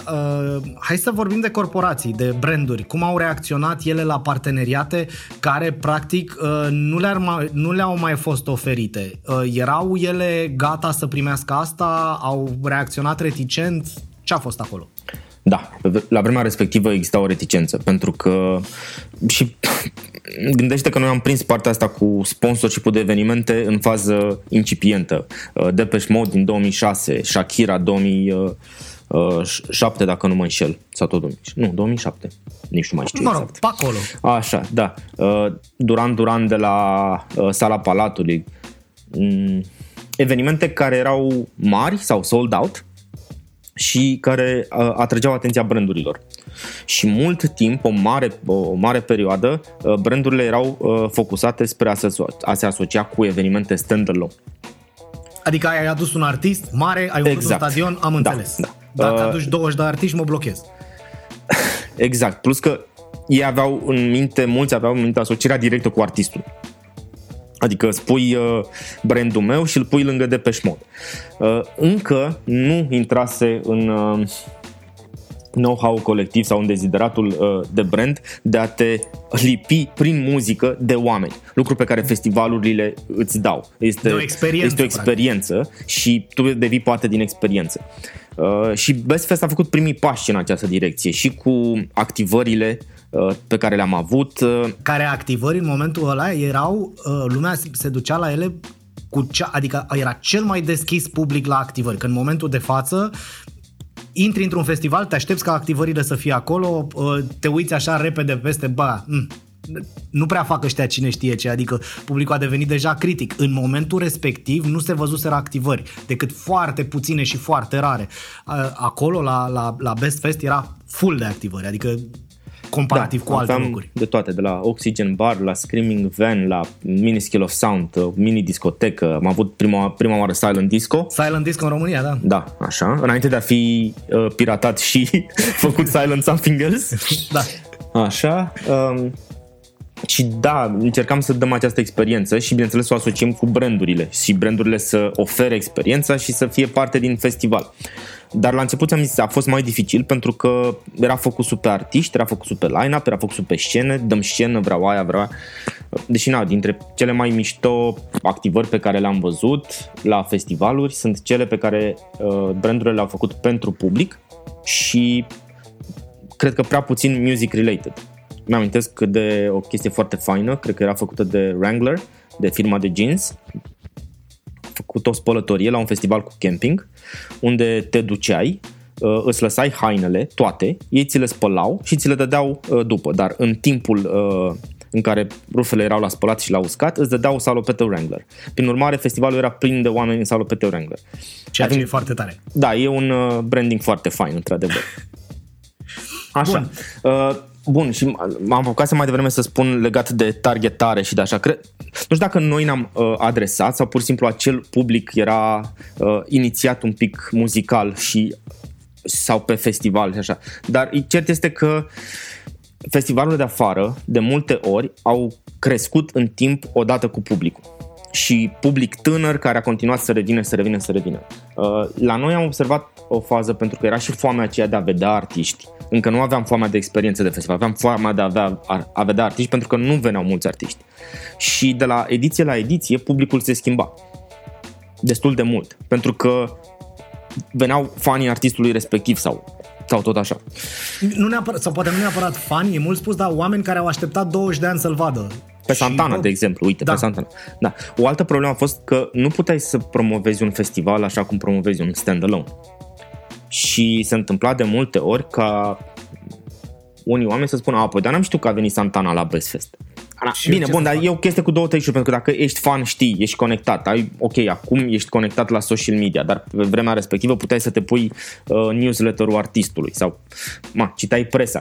hai să vorbim de corporații, de branduri. Cum au reacționat ele la parteneriate care practic nu le-ar mai, nu le-au mai fost oferite? Erau ele gata să primească asta? Au reacționat reticent? Ce a fost acolo? Da, la vremea respectivă exista o reticență, pentru că și gândește că noi am prins partea asta cu sponsorship-ul de evenimente în fază incipientă. Depeche Mode din două mii șase, Shakira două mii șapte, dacă nu mă înșel, sau tot două mii șapte. Nu, două mii șapte, nici nu mai știu exact. Mă rog, pe acolo. Așa, da. Duran Duran de la Sala Palatului. Evenimente care erau mari sau sold out și care uh, atrăgeau atenția brandurilor. Și mult timp, o mare, o mare perioadă, uh, brandurile erau uh, focusate spre a se, a se asocia cu evenimente stand-alone. Adică ai adus un artist mare, ai urcat exact. Un stadion, am înțeles. Da, da. Dacă uh, aduci douăzeci de artiști, mă blochez. Exact, plus că ei aveau în minte, mulți aveau în minte asocierea directă cu artistul. Adică spui uh, brandul meu și îl pui lângă Depeche Mode. Uh, încă nu intrase în, uh, know-how colectiv sau un dezideratul uh, de brand de a te lipi prin muzică de oameni. Lucru pe care festivalurile îți dau. Este o experiență, este o experiență practic. Și tu devii parte din experiență. Uh, și Best Fest a făcut primii pași în această direcție și cu activările uh, pe care le-am avut. Uh, care activări în momentul ăla erau, uh, lumea se ducea la ele cu cea, adică era cel mai deschis public la activări, că în momentul de față intri într-un festival, te aștepți ca activările să fie acolo, te uiți așa repede peste, ba, nu prea fac ăștia cine știe ce, adică publicul a devenit deja critic. În momentul respectiv nu se văzuseră activări, decât foarte puține și foarte rare. Acolo, la, la, la Best Fest, era full de activări, adică comparativ da, cu alte lucruri. De toate, de la Oxygen Bar, la Screaming Van, la Mini Skill of Sound, mini discotecă. Am avut prima, prima oară Silent Disco. Silent Disco în România, da. Da, așa. Înainte de a fi uh, piratat și făcut Silent Something Else. Da. Așa. Um, și da, încercam să dăm această experiență și bineînțeles să o asociem cu brandurile și brandurile să ofere experiența și să fie parte din festival. Dar la început am zis, a fost mai dificil pentru că era focusul pe artiști, era focusul pe line-up, era focusul pe scene, dăm scenă, vreau aia, vreau aia. Deși na, dintre cele mai mișto activări pe care le-am văzut la festivaluri sunt cele pe care uh, brandurile le-au făcut pentru public și cred că prea puțin music related. Îmi amintesc de o chestie foarte faină, cred că era făcută de Wrangler, de firma de jeans. Făcut o spălătorie la un festival cu camping, unde te duceai, îți lăsai hainele, toate, ei ți le spălau și ți le dădeau după, dar în timpul în care rufele erau la spălat și la uscat, îți dădeau salopete Wrangler. Prin urmare, festivalul era plin de oameni în salopete Wrangler. Ceea ce e foarte tare. Da, e un branding foarte fain, într-adevăr. Așa. Bun. Uh, Bun, și m-am făcut să mai devreme să spun legat de targetare și de așa. Cred, nu știu dacă noi ne-am uh, adresat sau pur și simplu acel public era uh, inițiat un pic muzical și sau pe festival și așa. Dar cert este că festivalurile de afară de multe ori au crescut în timp odată cu publicul. Și public tânăr care a continuat să revină, să revină, să revină. Uh, la noi am observat o fază pentru că era și foamea aceea de a vedea artiști. Încă nu aveam foamea de experiență de festival, aveam foamea de a, avea, a vedea artiști pentru că nu veneau mulți artiști. Și de la ediție la ediție publicul se schimba destul de mult, pentru că veneau fanii artistului respectiv sau, sau tot așa. Nu neapărat, sau poate nu neapărat fani, e mult spus, dar oameni care au așteptat douăzeci de ani să-l vadă. Pe Santana, de exemplu, uite, da. Pe Santana. Da. O altă problemă a fost că nu puteai să promovezi un festival așa cum promovezi un stand-alone. Și se întâmpla de multe ori ca unii oameni să spună, a, păi, dar n-am știut că a venit Santana la Best Fest. Bine, bun, dar e o chestie cu două trei, pentru că dacă ești fan, știi, ești conectat, ai, ok, acum ești conectat la social media, dar pe vremea respectivă puteai să te pui uh, newsletter-ul artistului sau, ma, citai presa.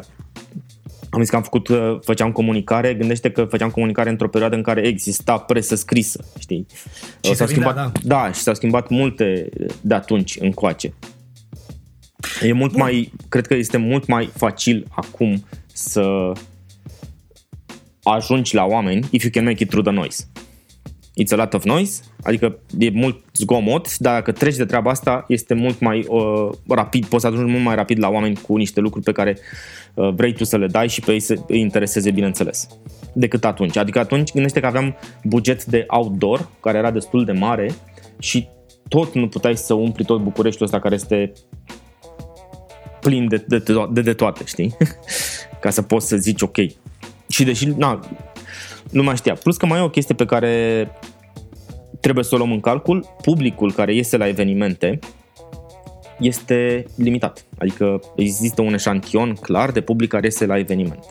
Am zis că am făcut, făceam comunicare, gândește că făceam comunicare într-o perioadă în care exista presă scrisă, știi? Și s-au schimbat, da, da. Da, și s-au schimbat multe de atunci încoace. E mult Bun. mai, cred că este mult mai facil acum să ajungi la oameni if you can make it through the noise. It's a lot of noise, adică e mult zgomot, dar dacă treci de treaba asta este mult mai uh, rapid, poți să ajungi mult mai rapid la oameni cu niște lucruri pe care uh, vrei tu să le dai și pe ei să îi intereseze, bineînțeles, decât atunci. Adică atunci gândește că aveam buget de outdoor, care era destul de mare și tot nu puteai să umpli tot Bucureștiul ăsta care este plin de, de, de, de toate, știi? Ca să poți să zici ok. Și deși, na, nu mai știa. Plus că mai e o chestie pe care trebuie să o luăm în calcul. Publicul care iese la evenimente este limitat. Adică există un eșantion clar de public care iese la evenimente.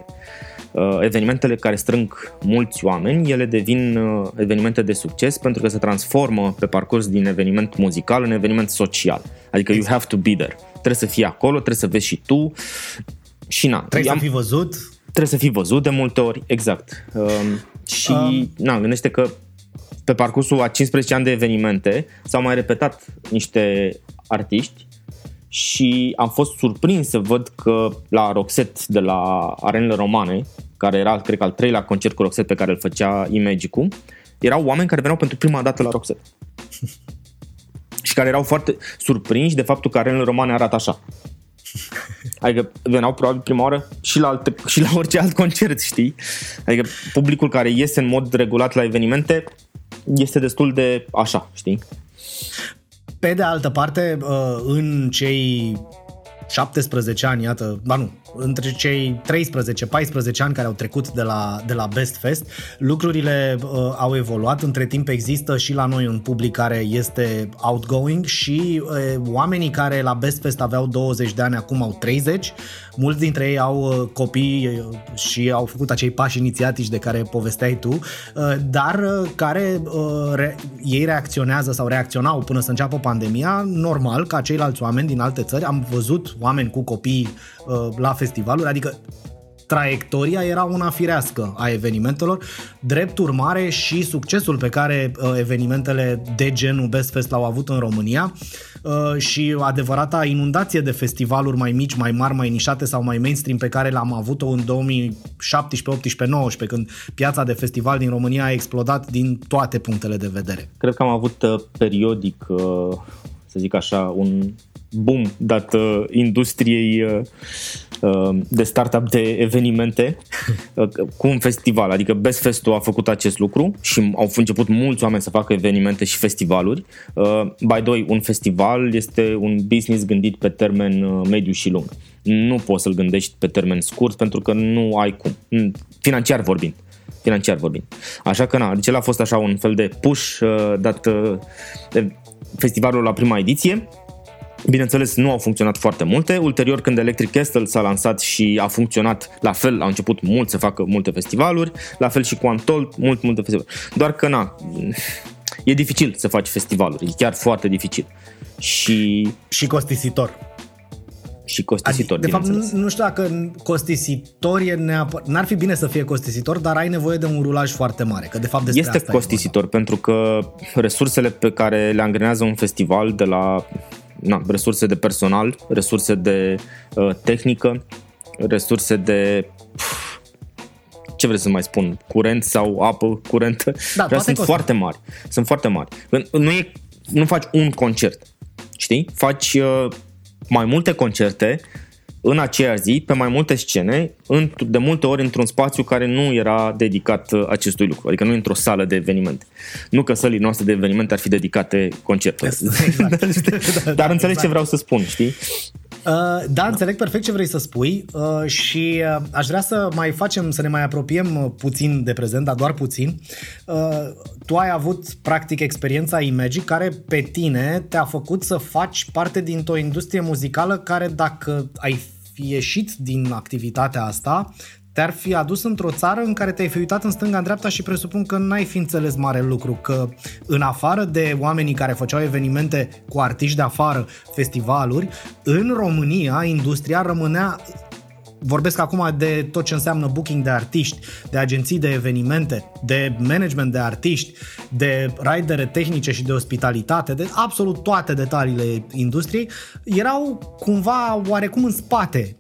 Evenimentele care strâng mulți oameni, ele devin evenimente de succes pentru că se transformă pe parcurs din eveniment muzical în eveniment social. Adică you have to be there. Trebuie să fii acolo, trebuie să vezi și tu. Și na, trebuie am... să fii văzut. Trebuie să fii văzut de multe ori, exact. Um, și um... na, gândește că pe parcursul a cincisprezece ani de evenimente s-au mai repetat niște artiști și am fost surprins să văd că la Roxette de la Arenele Romane, care era, cred că, al treilea concert cu Roxette pe care îl făcea eMagic-ul, erau oameni care veneau pentru prima dată la Roxette. Și care erau foarte surprinși de faptul că Arenele Romane arată așa. Adică veneau probabil prima oară și la, alte, și la orice alt concert, știi? Adică publicul care iese în mod regulat la evenimente este destul de așa, știi? Pe de altă parte, în cei șaptesprezece ani, iată, ba nu, între cei treisprezece paisprezece ani care au trecut de la, de la Best Fest, lucrurile uh, au evoluat. Între timp există și la noi un public care este outgoing și uh, oamenii care la Best Fest aveau douăzeci de ani, acum au treizeci. Mulți dintre ei au uh, copii și au făcut acei pași inițiatici de care povesteai tu, uh, dar uh, care uh, re- ei reacționează sau reacționau până să înceapă pandemia, normal, ca ceilalți oameni din alte țări. Am văzut oameni cu copii uh, la festivaluri, adică traiectoria era una firească a evenimentelor, drept urmare și succesul pe care uh, evenimentele de genul Best Fest l-au avut în România uh, și adevărata inundație de festivaluri mai mici, mai mari, mai nișate sau mai mainstream pe care l-am avut-o în două mii șaptesprezece, optsprezece, nouăsprezece, când piața de festival din România a explodat din toate punctele de vedere. Cred că am avut uh, periodic, uh, să zic așa, un boom dat uh, industriei uh, de startup de evenimente cu un festival, adică Best Fest-ul a făcut acest lucru și au început mulți oameni să facă evenimente și festivaluri. By the way, un festival este un business gândit pe termen mediu și lung. Nu poți să-l gândești pe termen scurt pentru că nu ai cum, financiar vorbind. Financiar vorbind. Așa că na, deci el a fost așa un fel de push dat de festivalul la prima ediție. Bineînțeles, nu au funcționat foarte multe. Ulterior, când Electric Castle s-a lansat și a funcționat, la fel, au început mulți să facă multe festivaluri, la fel și cu Untold, mult, multe festivaluri. Doar că, na, e dificil să faci festivaluri, e chiar foarte dificil. Și, și costisitor. Și costisitor, adică, de fapt, nu știu dacă costisitor e neapărat... N-ar fi bine să fie costisitor, dar ai nevoie de un rulaj foarte mare, că de fapt despre este asta costisitor, pentru că resursele pe care le angrenează un festival de la... Na, resurse de personal, resurse de uh, tehnică, resurse de pf, ce vreți să mai spun, curent sau apă curentă, da, dar sunt foarte mari, sunt foarte mari. Nu e, nu faci un concert, știi? Faci uh, mai multe concerte în aceeași zi, pe mai multe scene, în, de multe ori într-un spațiu care nu era dedicat acestui lucru, adică nu într-o sală de evenimente. Nu că sălile noastre de evenimente ar fi dedicate concertului. Exact. Dar da, înțelegi exact ce vreau să spun, știi? Uh, da, înțeleg perfect ce vrei să spui uh, și uh, aș vrea să mai facem, să ne mai apropiem puțin de prezent, dar doar puțin. Uh, tu ai avut practic experiența eMagic care pe tine te-a făcut să faci parte dintr-o industrie muzicală care, dacă ai fi ieșit din activitatea asta, te-ar fi adus într-o țară în care te-ai fi uitat în stânga, în dreapta și presupun că n-ai fi înțeles mare lucru, că în afară de oamenii care făceau evenimente cu artiști de afară, festivaluri, în România industria rămânea, vorbesc acum de tot ce înseamnă booking de artiști, de agenții de evenimente, de management de artiști, de ridere tehnice și de ospitalitate, de absolut toate detaliile industriei, erau cumva oarecum în spate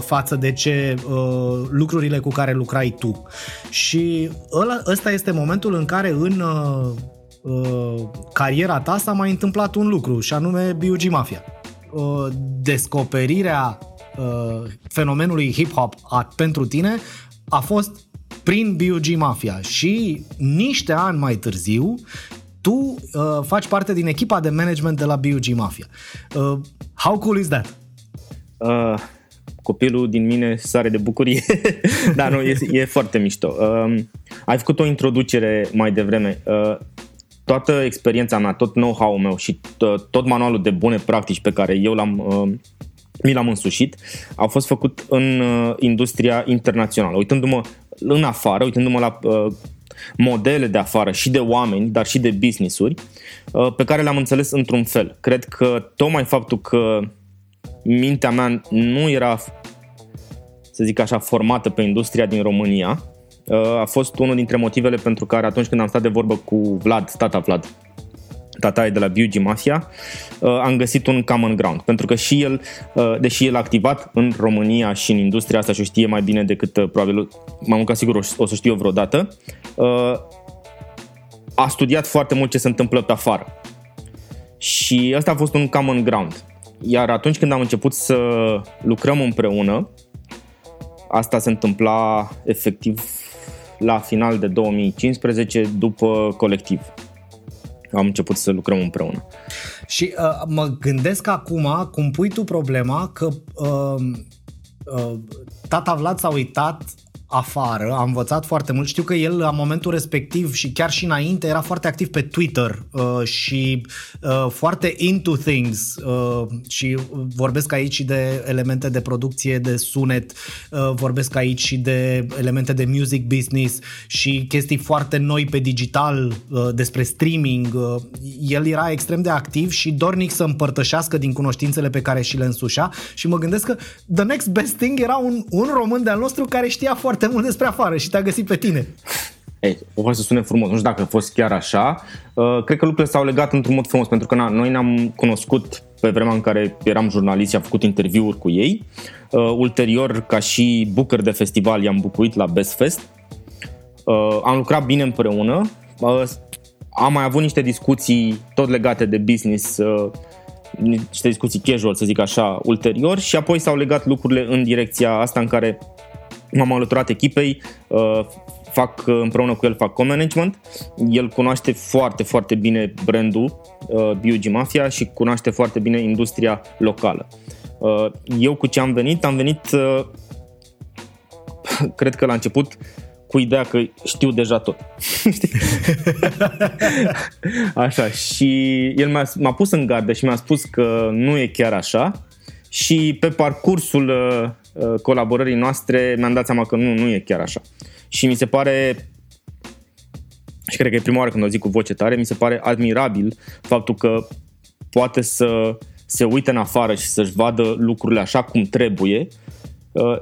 față de ce uh, lucrurile cu care lucrai tu. Și ăla, ăsta este momentul în care în uh, uh, cariera ta s-a mai întâmplat un lucru și anume B U G. Mafia. Uh, descoperirea uh, fenomenului hip-hop a, pentru tine a fost prin B U G. Mafia și niște ani mai târziu tu uh, faci parte din echipa de management de la B U G. Mafia. Uh, how cool is that? Uh... Copilul din mine sare de bucurie. Dar nu, e, e foarte mișto. Uh, ai făcut o introducere mai devreme. Uh, toată experiența mea, tot know-how-ul meu și t- tot manualul de bune practici pe care eu l-am, uh, mi l-am însușit, a fost făcut în uh, industria internațională. Uitându-mă în afară, uitându-mă la uh, modele de afară și de oameni, dar și de business-uri, uh, pe care le-am înțeles într-un fel. Cred că tocmai faptul că mintea mea nu era, să zic așa, formată pe industria din România, a fost unul dintre motivele pentru care atunci când am stat de vorbă cu Vlad, tata Vlad, tata e de la B U G. Mafia, am găsit un common ground, pentru că și el, deși el a activat în România și în industria asta și o știe mai bine decât probabil, mai mult ca sigur o să știu eu vreodată, a studiat foarte mult ce se întâmplă pe afară și ăsta a fost un common ground. Iar atunci când am început să lucrăm împreună, asta se întâmpla efectiv la final de două mii cincisprezece, după Colectiv. Am început să lucrăm împreună. Și uh, mă gândesc acum cum pui tu problema că uh, uh, tata Vlad s-a uitat afară, a învățat foarte mult. Știu că el la momentul respectiv și chiar și înainte era foarte activ pe Twitter uh, și uh, foarte into things uh, și vorbesc aici și de elemente de producție, de sunet, uh, vorbesc aici și de elemente de music business și chestii foarte noi pe digital, uh, despre streaming. Uh, el era extrem de activ și dornic să împărtășească din cunoștințele pe care și le însușea și mă gândesc că the next best thing era un, un român de-al nostru care știa foarte foarte mult despre afară și te-a găsit pe tine. Ei, o fost să sune frumos, nu știu dacă a fost chiar așa. Uh, cred că lucrurile s-au legat într-un mod frumos, pentru că na, noi ne-am cunoscut pe vremea în care eram jurnalist și am făcut interviuri cu ei. Uh, ulterior, ca și booker de festival, i-am bucuit la Best Fest. Uh, am lucrat bine împreună. Uh, am mai avut niște discuții tot legate de business, uh, niște discuții casual, să zic așa, ulterior. Și apoi s-au legat lucrurile în direcția asta în care m-am alăturat echipei, fac împreună cu el, fac co-management. El cunoaște foarte, foarte bine brandul B U G. Mafia și cunoaște foarte bine industria locală. Eu cu ce am venit? Am venit, cred că la început, cu ideea că știu deja tot. Așa, și el m-a, m-a pus în gardă și mi-a spus că nu e chiar așa și pe parcursul colaborării noastre mi-am dat seama că nu, nu e chiar așa. Și mi se pare, și cred că e prima oară când o zic cu voce tare, mi se pare admirabil faptul că poate să se uite în afară și să-și vadă lucrurile așa cum trebuie,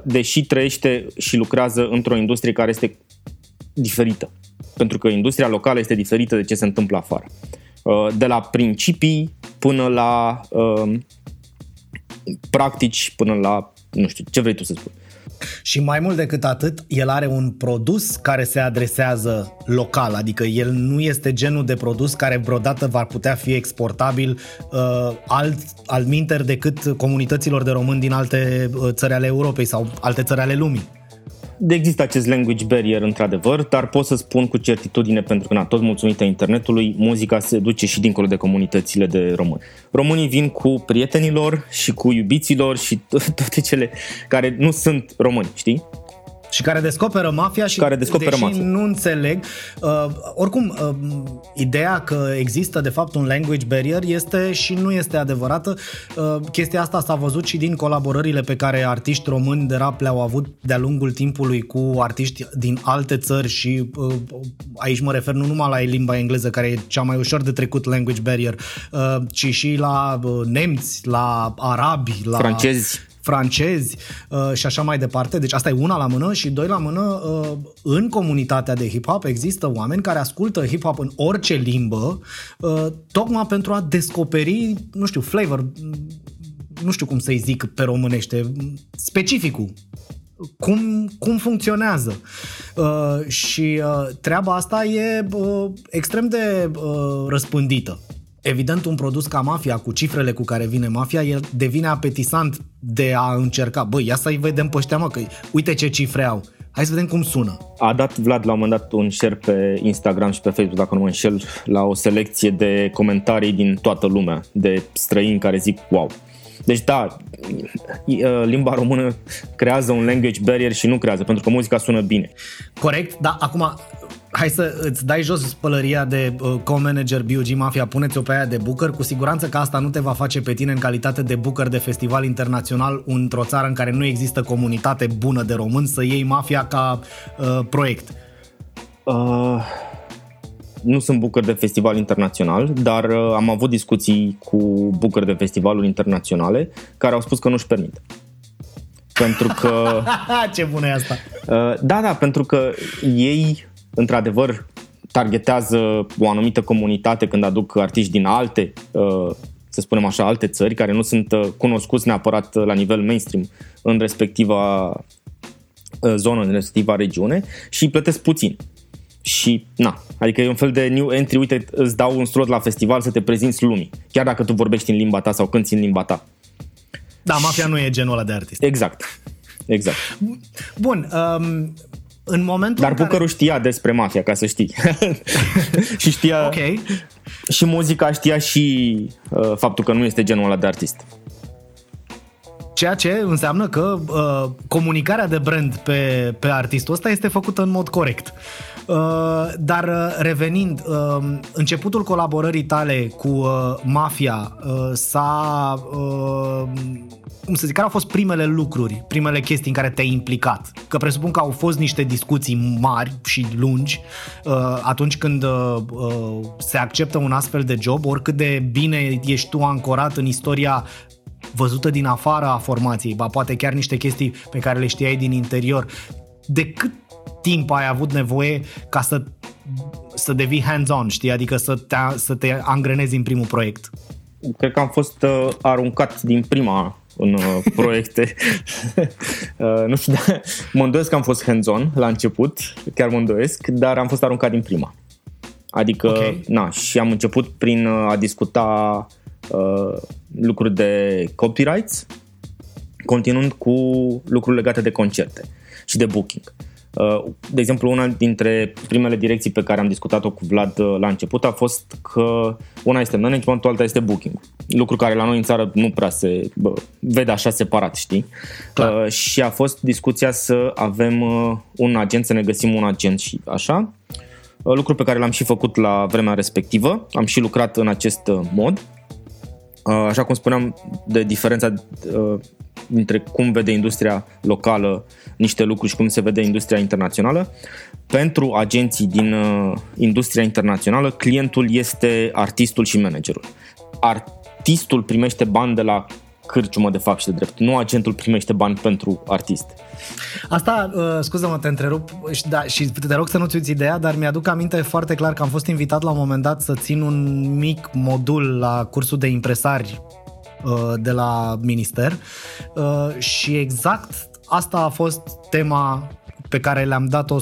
deși trăiește și lucrează într-o industrie care este diferită. Pentru că industria locală este diferită de ce se întâmplă afară. De la principii până la practici, până la nu știu, ce vrei tu să spui. Și mai mult decât atât, el are un produs care se adresează local, adică el nu este genul de produs care vreodată va putea fi exportabil uh, alt, altminteri decât comunităților de români din alte țări ale Europei sau alte țări ale lumii. Există acest language barrier într-adevăr, dar pot să spun cu certitudine, pentru că na, tot mulțumită internetului, muzica se duce și dincolo de comunitățile de români. Românii vin cu prietenilor și cu iubiților și toate cele care nu sunt români, știi? Și care descoperă Mafia și care descoperă deși mafia. Nu înțeleg. Uh, oricum, uh, ideea că există de fapt un language barrier este și nu este adevărată. Uh, chestia asta s-a văzut și din colaborările pe care artiști români de rap le-au avut de-a lungul timpului cu artiști din alte țări și uh, aici mă refer nu numai la limba engleză, care e cea mai ușor de trecut language barrier, uh, ci și la uh, nemți, la arabi, la francezi. francezi uh, și așa mai departe. Deci asta e una la mână și doi la mână, uh, în comunitatea de hip-hop există oameni care ascultă hip-hop în orice limbă, uh, tocmai pentru a descoperi, nu știu, flavor, nu știu cum să-i zic pe românește, specificul. Cum, cum funcționează uh, și uh, treaba asta e uh, extrem de uh, răspândită. Evident, un produs ca Mafia, cu cifrele cu care vine Mafia, el devine apetisant de a încerca. Băi, ia să-i vedem pe ăștia, mă, că uite ce cifre au. Hai să vedem cum sună. A dat Vlad la un moment dat un share pe Instagram și pe Facebook, dacă nu mă înșel, la o selecție de comentarii din toată lumea, de străini care zic wow. Deci da, limba română creează un language barrier și nu creează, pentru că muzica sună bine. Corect, dar acum... Hai să îți dai jos spălăria de uh, co-manager B U G. Mafia, puneți-o pe aia de booker. Cu siguranță că asta nu te va face pe tine în calitate de booker de festival internațional într-o țară în care nu există comunitate bună de români să iei Mafia ca uh, proiect. Uh, nu sunt booker de festival internațional, dar uh, am avut discuții cu booker de festivaluri internaționale care au spus că nu-și permit. Pentru că... Ce bună e asta! Uh, da, da, pentru că ei... într-adevăr, targetează o anumită comunitate când aduc artiști din alte, să spunem așa, alte țări, care nu sunt cunoscuți neapărat la nivel mainstream în respectiva zonă, în respectiva regiune și plătesc puțin. Și, na, adică e un fel de new entry, uite, îți dau un slot la festival să te prezinți lumii, chiar dacă tu vorbești în limba ta sau cânti în limba ta. Da, Mafia și... nu e genul ăla de artist. Exact, exact. Bun, um, în momentul Dar în Bucăru care... știa despre Mafia, ca să știi. Și știa okay. și muzica, știa și uh, faptul că nu este genul ăla de artist. Ceea ce înseamnă că uh, comunicarea de brand pe, pe artistul ăsta este făcută în mod corect. Uh, dar uh, revenind, uh, începutul colaborării tale cu uh, Mafia uh, s-a... Uh, cum să zic, care au fost primele lucruri, primele chestii în care te-ai implicat? Că presupun că au fost niște discuții mari și lungi uh, atunci când uh, uh, se acceptă un astfel de job, oricât de bine ești tu ancorat în istoria văzută din afară a formației, ba poate chiar niște chestii pe care le știai din interior. De cât timp ai avut nevoie ca să, să devii hands-on, știi? Adică să te, să te angrenezi în primul proiect? Cred că am fost uh, aruncat din prima în uh, proiecte. uh, nu știu, dar mă îndoiesc că am fost hands-on la început, chiar mă îndoiesc, dar am fost aruncat din prima. Adică, okay. na, și am început prin uh, a discuta Uh, lucruri de copyrights, continuând cu lucruri legate de concerte și de booking. Uh, de exemplu, una dintre primele direcții pe care am discutat-o cu Vlad uh, la început a fost că una este managementul, alta este booking. Lucru care la noi în țară nu prea se bă, vede așa separat, știi? Uh, și a fost discuția să avem uh, un agent, să ne găsim un agent și așa. Uh, lucru pe care l-am și făcut la vremea respectivă. Am și lucrat în acest uh, mod. Așa cum spuneam, de diferența uh, dintre cum vede industria locală niște lucruri și cum se vede industria internațională. Pentru agenții din uh, industria internațională, clientul este artistul și managerul. Artistul primește bani de la cârciumă de fapt și de drept. Nu agentul primește bani pentru artist. Asta, uh, scuză-mă, te întrerup și, da, și te rog să nu-ți uiți ideea, dar mi-aduc aminte foarte clar că am fost invitat la un moment dat să țin un mic modul la cursul de impresari uh, de la minister uh, și exact asta a fost tema pe care le-am dat-o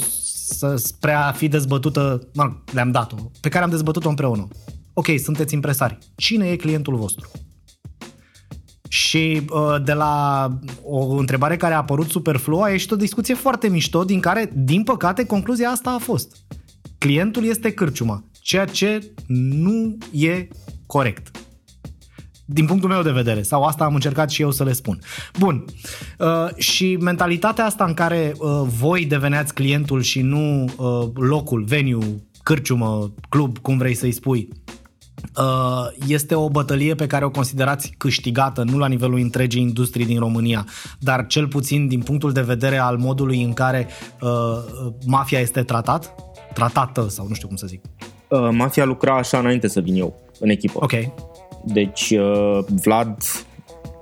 să, spre a fi dezbătută, mă, le-am dat-o, pe care am dezbătut-o împreună. Ok, sunteți impresari. Cine e clientul vostru? Și de la o întrebare care a apărut superfluă a ieșit o discuție foarte mișto, din care, din păcate, concluzia asta a fost: clientul este cârciuma, ceea ce nu e corect. Din punctul meu de vedere, sau asta am încercat și eu să le spun. Bun, și mentalitatea asta în care voi deveneați clientul și nu locul, venue, cârciumă, club, cum vrei să-i spui, este o bătălie pe care o considerați câștigată, nu la nivelul întregii industrii din România, dar cel puțin din punctul de vedere al modului în care uh, Mafia este tratat, tratată sau nu știu cum să zic. Uh, mafia lucra așa înainte să vin eu în echipă. Ok. Deci uh, Vlad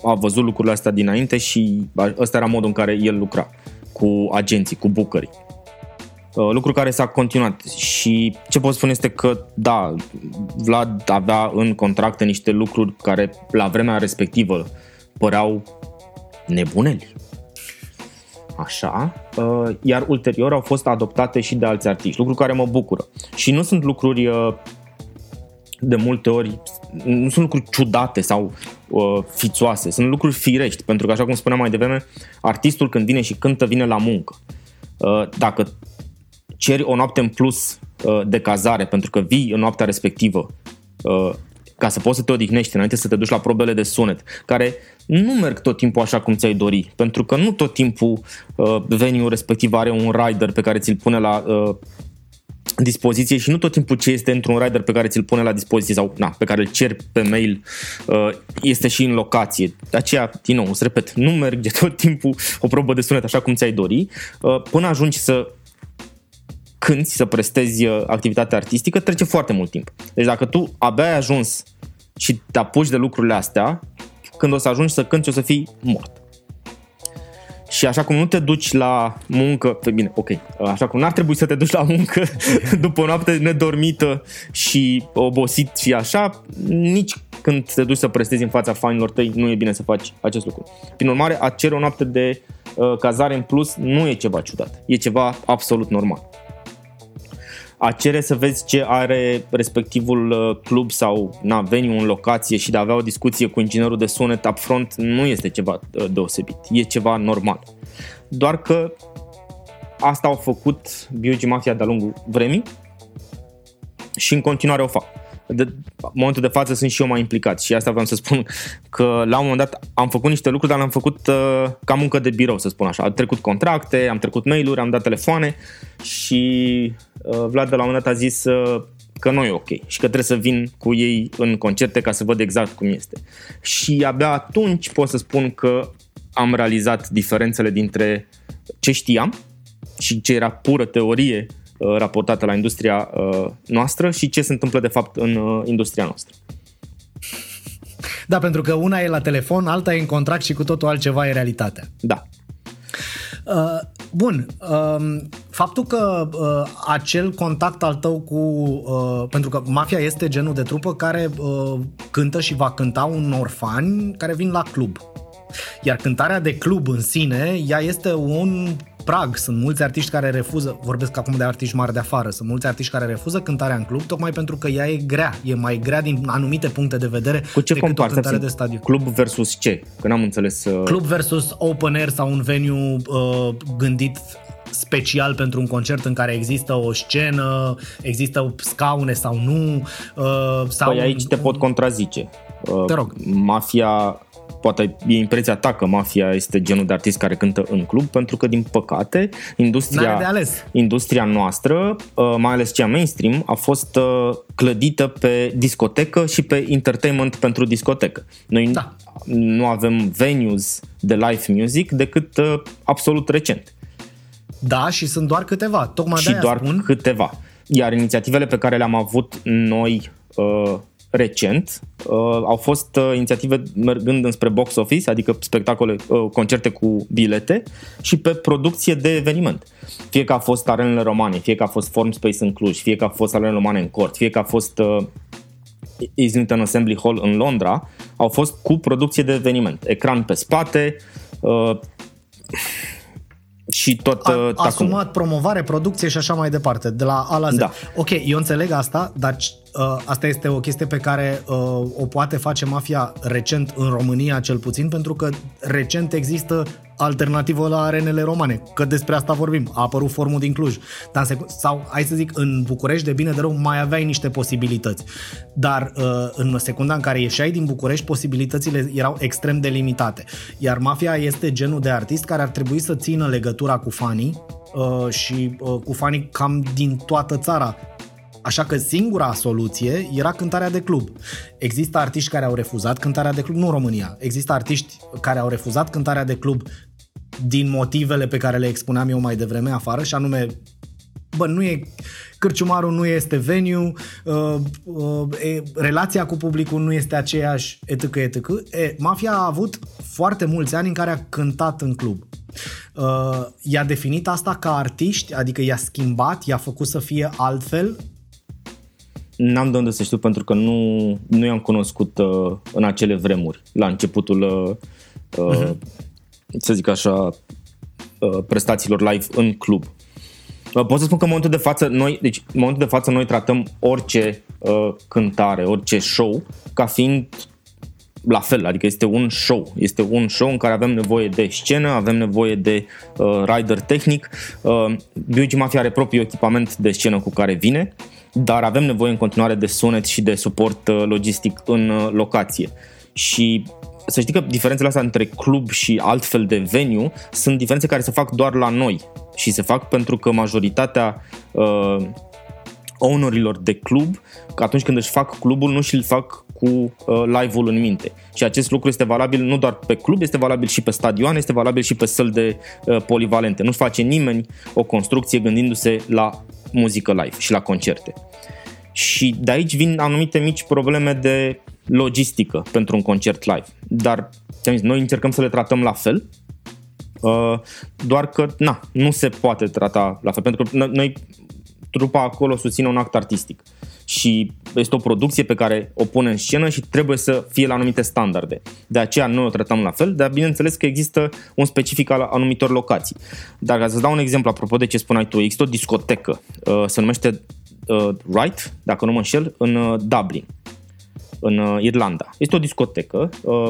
a văzut lucrurile astea dinainte și ăsta era modul în care el lucra cu agenții, cu bucării. Lucru care s-a continuat și ce pot spune este că da, Vlad avea în contracte niște lucruri care la vremea respectivă păreau nebuneli, așa, iar ulterior au fost adoptate și de alți artiști, lucru care mă bucură și nu sunt lucruri de multe ori, nu sunt lucruri ciudate sau fițoase, sunt lucruri firești, pentru că așa cum spuneam mai devreme, artistul când vine și cântă vine la muncă. Dacă ceri o noapte în plus uh, de cazare pentru că vii în noaptea respectivă uh, ca să poți să te odihnești înainte să te duci la probele de sunet, care nu merg tot timpul așa cum ți-ai dori, pentru că nu tot timpul uh, venue-ul respectiv are un rider pe care ți-l pune la uh, dispoziție și nu tot timpul ce este într-un rider pe care ți-l pune la dispoziție sau na, pe care îl ceri pe mail uh, este și în locație. De aceea, din nou, îți repet, nu merge tot timpul o probă de sunet așa cum ți-ai dori uh, până ajungi să cânti, să prestezi activitatea artistică, trece foarte mult timp. Deci dacă tu abia ai ajuns și te apuci de lucrurile astea, când o să ajungi să cânti, o să fii mort. Și așa cum nu te duci la muncă, bine, ok, așa cum n-ar trebui să te duci la muncă după o noapte nedormită și obosit și așa, nici când te duci să prestezi în fața fanilor tăi, nu e bine să faci acest lucru. Prin urmare, a cere o noapte de uh, cazare în plus nu e ceva ciudat, e ceva absolut normal. a cere să vezi ce are respectivul club sau na, venue în locație și de a avea o discuție cu inginerul de sunet upfront nu este ceva deosebit, e ceva normal. Doar că asta au făcut B U G. Mafia de-a lungul vremii și în continuare o fac. De momentul de față sunt și eu mai implicat și asta vreau să spun, că la un moment dat am făcut niște lucruri, dar le-am făcut uh, ca muncă de birou, să spun așa. Am trecut contracte, am trecut mail-uri, am dat telefoane și uh, Vlad de la un moment dat a zis uh, că nu e ok și că trebuie să vin cu ei în concerte ca să văd exact cum este. Și abia atunci pot să spun că am realizat diferențele dintre ce știam și ce era pură teorie raportată la industria noastră și ce se întâmplă de fapt în industria noastră. Da, pentru că una e la telefon, alta e în contract și cu totul altceva e realitatea. Da. Bun, faptul că acel contact al tău cu... Pentru că Mafia este genul de trupă care cântă și va cânta unor fani care vin la club. Iar cântarea de club în sine, ea este un... prag. Sunt mulți artiști care refuză, vorbesc acum de artiști mari de afară, sunt mulți artiști care refuză cântarea în club tocmai pentru că ea e grea, e mai grea din anumite puncte de vedere cu ce decât o cântare de stadiu. Club versus ce? Că n-am înțeles. Uh... Club versus open air sau un venue uh, gândit special pentru un concert în care există o scenă, există scaune sau nu. Uh, sau păi aici un... te pot contrazice. Uh, te rog. Mafia... Poate e impresia ta că Mafia este genul de artist care cântă în club, pentru că, din păcate, industria, industria noastră, mai ales cea mainstream, a fost clădită pe discotecă și pe entertainment pentru discotecă. Noi da. nu avem venues de live music decât absolut recent. Da, și sunt doar câteva. Tocmai și de-aia doar spun... câteva. Iar inițiativele pe care le-am avut noi... Uh, recent, uh, au fost uh, inițiative mergând înspre box office, adică spectacole, uh, concerte cu bilete și pe producție de eveniment. Fie că a fost Arenele Romane, fie că a fost Forum Space în Cluj, fie că a fost Arenele Romane în Cort, fie că a fost uh, Islington Assembly Hall în Londra, au fost cu producție de eveniment. Ecran pe spate, uh, și tot a, asumat, acum. Promovare, producție și așa mai departe, de la A la Z. Da. Ok, eu înțeleg asta, dar uh, asta este o chestie pe care uh, o poate face Mafia recent în România, cel puțin, pentru că recent există alternativă la Arenele Romane, că despre asta vorbim. A apărut Forumul din Cluj. Dar secu- sau, hai să zic, în București, de bine de rău, mai aveai niște posibilități. Dar uh, în secunda în care ieșeai din București, posibilitățile erau extrem de limitate. Iar Mafia este genul de artist care ar trebui să țină legătura cu fanii uh, și uh, cu fanii cam din toată țara. Așa că singura soluție era cântarea de club. Există artiști care au refuzat cântarea de club, nu în România. Există artiști care au refuzat cântarea de club din motivele pe care le expuneam eu mai devreme afară, și anume, bă, nu e, cârciumarul nu este venue, uh, uh, e, relația cu publicul nu este aceeași, etc, etc. E, Mafia a avut foarte mulți ani în care a cântat în club. Uh, i-a definit asta ca artiști, adică i-a schimbat, i-a făcut să fie altfel. N-am de unde să știu, pentru că nu, nu i-am cunoscut uh, în acele vremuri, la începutul uh, uh, uh-huh. să zic așa, prestațiilor live în club. Pot să spun că în momentul de față noi, deci, în momentul de față noi tratăm orice uh, cântare, orice show ca fiind la fel, adică este un show, este un show în care avem nevoie de scenă, avem nevoie de uh, rider tehnic. Uh, B U G. Mafia are propriu echipament de scenă cu care vine, dar avem nevoie în continuare de sunet și de suport uh, logistic în uh, locație. Și să știi că diferențele astea între club și altfel de venue sunt diferențe care se fac doar la noi și se fac pentru că majoritatea uh, ownerilor de club, că atunci când își fac clubul, nu și-l fac cu uh, live-ul în minte. Și acest lucru este valabil nu doar pe club, este valabil și pe stadioane, este valabil și pe săli de uh, polivalente. Nu-și face nimeni o construcție gândindu-se la muzică live și la concerte. Și de aici vin anumite mici probleme de logistică pentru un concert live, dar zis, noi încercăm să le tratăm la fel, doar că na, nu se poate trata la fel, pentru că noi, trupa acolo susține un act artistic și este o producție pe care o pune în scenă și trebuie să fie la anumite standarde. De aceea noi o tratăm la fel, dar bineînțeles că există un specific al anumitor locații. Dar ca să-ți dau un exemplu apropo de ce spuneai tu, există o discotecă, se numește uh, Wright, dacă nu mă înșel, în uh, Dublin, în uh, Irlanda. Este o discotecă uh,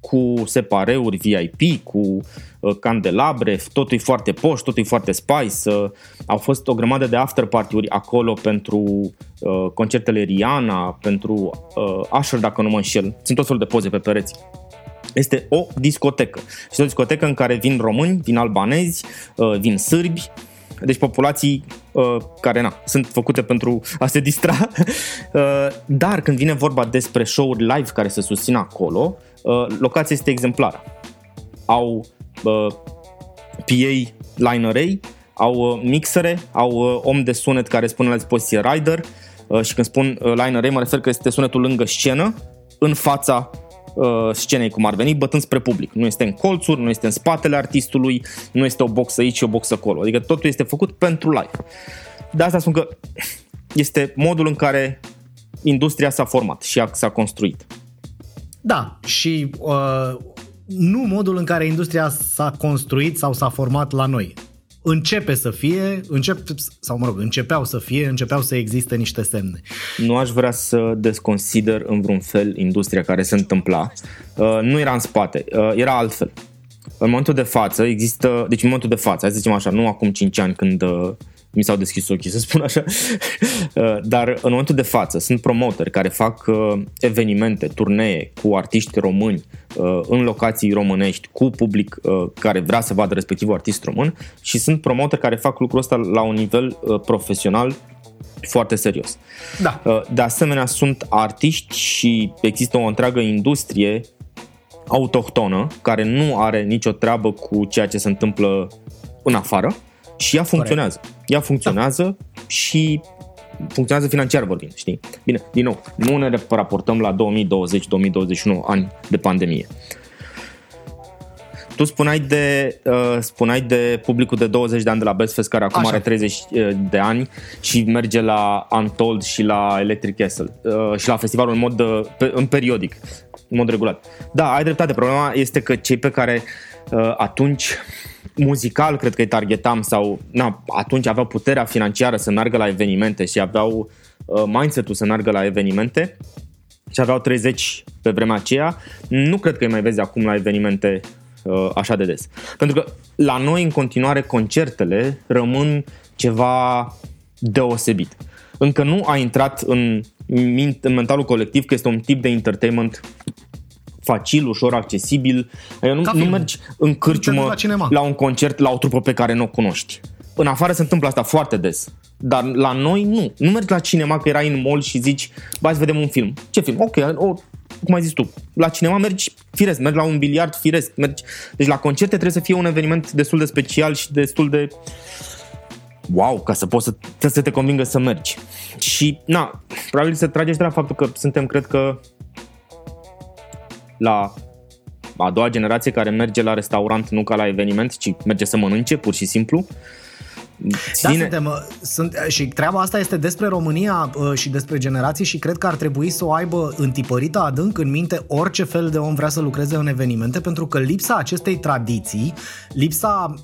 cu separeuri V I P, cu uh, candelabre, totul e foarte poș, totul e foarte spice. Uh, au fost o grămadă de afterparty-uri acolo pentru uh, concertele Rihanna, pentru uh, Usher, dacă nu mă înșel. Sunt tot felul de poze pe pereți. Este o discotecă. Este o discotecă în care vin români, vin albanezi, uh, vin sârbi. Deci populații uh, care na, sunt făcute pentru a se distra. Uh, dar când vine vorba despre show-uri live care se susțin acolo, uh, locația este exemplară. Au uh, P A line-array, au uh, mixere, au uh, om de sunet care spune la dispoziție rider, uh, și când spun uh, line-array mă refer că este sunetul lângă scenă, în fața scenei, cum ar veni, bătând spre public. Nu este în colțuri, nu este în spatele artistului, nu este o boxă aici și o boxă acolo. Adică totul este făcut pentru live. De asta spun că este modul în care industria s-a format și s-a construit. Da, și uh, nu modul în care industria s-a construit sau s-a format la noi. Începe să fie, încep, sau mă rog, începeau să fie, începeau să existe niște semne. Nu aș vrea să desconsider în vreun fel industria care se întâmpla. Uh, nu era în spate, uh, era altfel. În momentul de față există, deci în momentul de față, hai să zicem așa, nu acum cinci ani când uh, mi s-au deschis ochii, să spun așa, uh, dar în momentul de față sunt promoteri care fac uh, evenimente, turnee cu artiști români în locații românești cu public care vrea să vadă respectivul artist român și sunt promotori care fac lucrul ăsta la un nivel profesional foarte serios. Da. De asemenea sunt artiști și există o întreagă industrie autohtonă care nu are nicio treabă cu ceea ce se întâmplă în afară și ea funcționează. Ea funcționează da. și funcționează financiar vorbind, știi? Bine, din nou, nu ne raportăm la două mii douăzeci două mii douăzeci și unu, ani de pandemie. Tu spuneai de, uh, spuneai de publicul de douăzeci de ani de la Best Fest care acum Așa. are treizeci de ani și merge la Untold și la Electric Castle uh, și la festivalul în mod uh, în periodic, în mod regulat. Da, ai dreptate, problema este că cei pe care uh, atunci muzical, cred că îi targetam sau na, atunci aveau puterea financiară să meargă la evenimente și aveau uh, mindset-ul să meargă la evenimente și aveau treizeci pe vremea aceea, nu cred că îi mai vezi acum la evenimente uh, așa de des. Pentru că la noi în continuare concertele rămân ceva deosebit. Încă nu a intrat în, mint, în mentalul colectiv că este un tip de entertainment facil, ușor, accesibil. Eu nu, nu mergi în cârciumă la, la un concert, la o trupă pe care nu o cunoști. În afară se întâmplă asta foarte des. Dar la noi nu. Nu mergi la cinema că erai în mall și zici hai să vedem un film. Ce film? Ok, o, cum ai zis tu. La cinema mergi firesc, mergi la un biliard firesc. Mergi... Deci la concerte trebuie să fie un eveniment destul de special și destul de wow, ca să poți să, să te convingă să mergi. Și na, probabil se trage și de la faptul că suntem, cred că la a doua generație care merge la restaurant, nu ca la eveniment, ci merge să mănânce, pur și simplu. Da, suntem, sunt, și treaba asta este despre România și despre generații și cred că ar trebui să o aibă întipărită adânc în minte orice fel de om vrea să lucreze în evenimente, pentru că lipsa acestei tradiții, lipsa,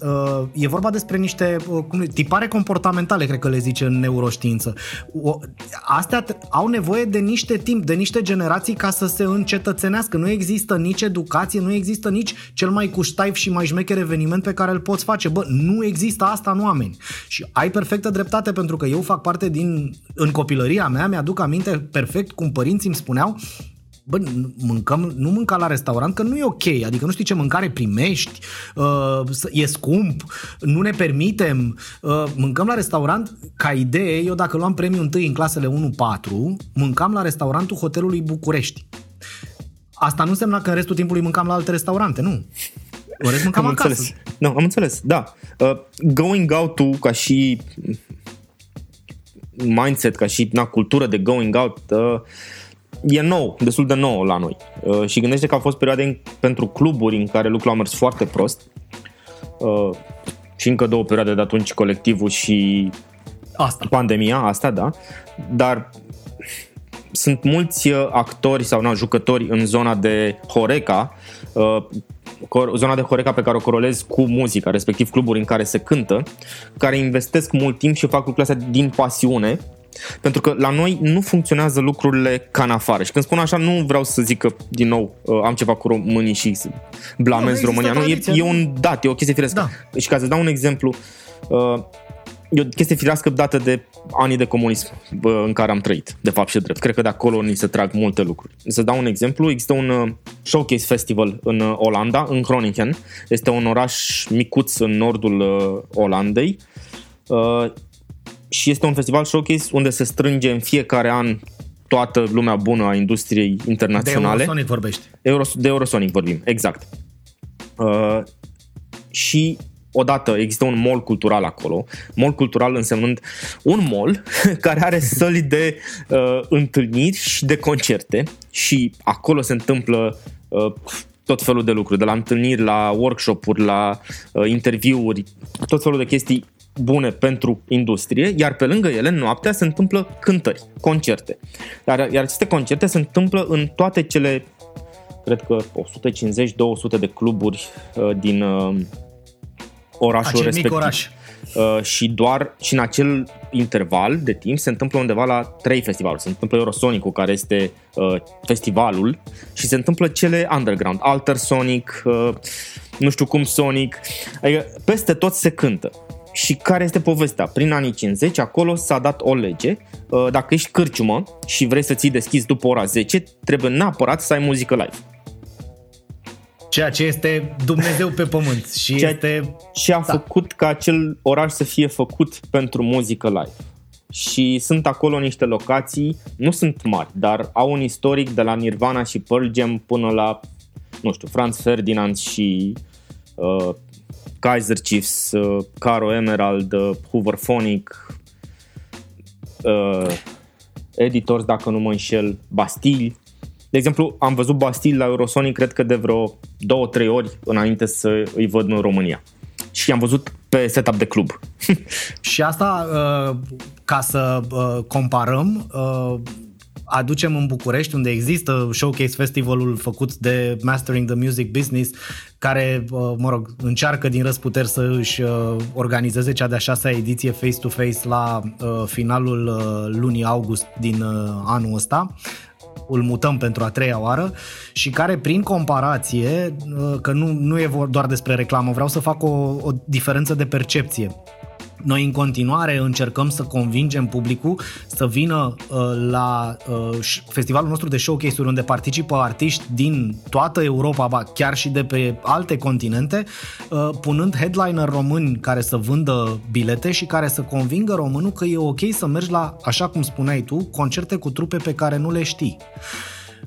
e vorba despre niște cum, tipare comportamentale, cred că le zice în neuroștiință. Astea au nevoie de niște timp, de niște generații ca să se încetățenească. Nu există nici educație, nu există nici cel mai cuștaif și mai șmecher eveniment pe care îl poți face. Bă, nu există asta în oameni. Și ai perfectă dreptate, pentru că eu fac parte din, în copilăria mea, mi-aduc aminte perfect cum părinții îmi spuneau bă, mâncăm, nu mânca la restaurant că nu e ok, adică nu știi ce mâncare primești, uh, e scump, nu ne permitem, uh, mâncăm la restaurant, ca idee, eu dacă luam premiul întâi în clasele unu patru, mâncam la restaurantul Hotelului București. Asta nu însemna că în restul timpului mâncam la alte restaurante, nu. Orez mâncam am acasă. Înțeles. No, am înțeles, da. Uh, going out-ul ca și mindset, ca și na, cultură de going out uh, e nou, destul de nou la noi. Uh, și gândește că au fost perioade în, pentru cluburi în care lucrul a mers foarte prost uh, și încă două perioade de atunci, colectivul și asta. Pandemia, asta da, dar sunt mulți uh, actori sau na, jucători în zona de Horeca, uh, zona de Horeca pe care o corolez cu muzica, respectiv cluburi în care se cântă, care investesc mult timp și fac lucrurile astea din pasiune Pentru că la noi nu funcționează lucrurile ca în afară. Și când spun așa, nu vreau să zic că, din nou, am ceva cu românii și blamez România. Nu, e, e un dat, e o chestie firească. Da. Și ca să dau un exemplu, e o chestie firească dată de anii de comunism în care am trăit, de fapt și drept. Cred că de acolo ni se trag multe lucruri. Să dau un exemplu, există un showcase festival în Olanda, în Groningen. Este un oraș micuț în nordul Olandei. Și este un festival showcase unde se strânge în fiecare an toată lumea bună a industriei internaționale. De Eurosonic vorbești. Euros- de Eurosonic vorbim, exact. Uh, și odată există un mall cultural acolo. Mall cultural însemnând un mall care are săli de uh, întâlniri și de concerte. Și acolo se întâmplă... Uh, tot felul de lucruri, de la întâlniri, la workshop-uri, la uh, interviuri, tot felul de chestii bune pentru industrie, iar pe lângă ele, noaptea, se întâmplă cântări, concerte. Iar, iar aceste concerte se întâmplă în toate cele, cred că o sută cincizeci - două sute de cluburi uh, din uh, orașul acel respectiv. Mic oraș. Uh, și doar și în acel interval de timp se întâmplă undeva la trei festivaluri. Se întâmplă Eurosonicul, care este uh, festivalul, și se întâmplă cele underground, Alter Sonic, uh, nu știu cum Sonic, adică peste tot se cântă. Și care este povestea? Prin anii cincizeci acolo s-a dat o lege, uh, dacă ești cârciumă și vrei să ții deschis după ora zece, trebuie neapărat să ai muzică live. Ceea ce este Dumnezeu pe pământ. Și ceea este... ce a da. făcut ca acel oraș să fie făcut pentru muzică live. Și sunt acolo niște locații, nu sunt mari, dar au un istoric de la Nirvana și Pearl Jam până la, nu știu, Franz Ferdinand și uh, Kaiser Chiefs, uh, Caro Emerald, uh, Hooverphonic, uh, Editors, dacă nu mă înșel, Bastille. De exemplu, am văzut Bastille la Eurosonic, cred că de vreo două-trei ori înainte să îi văd în România. Și am văzut pe setup de club. Și asta, ca să comparăm, aducem în București, unde există Showcase Festivalul făcut de Mastering the Music Business, care, mă rog, încearcă din răzputeri să își organizeze cea de-a șasea ediție face-to-face la finalul lunii august din anul ăsta. Îl mutăm pentru a treia oară și care, prin comparație, că nu, nu e doar despre reclamă, vreau să fac o, o diferență de percepție. Noi în continuare încercăm să convingem publicul să vină uh, la uh, festivalul nostru de showcase-uri, unde participă artiști din toată Europa, ba, chiar și de pe alte continente, uh, punând headliner români care să vândă bilete și care să convingă românul că e ok să mergi la, așa cum spuneai tu, concerte cu trupe pe care nu le știi.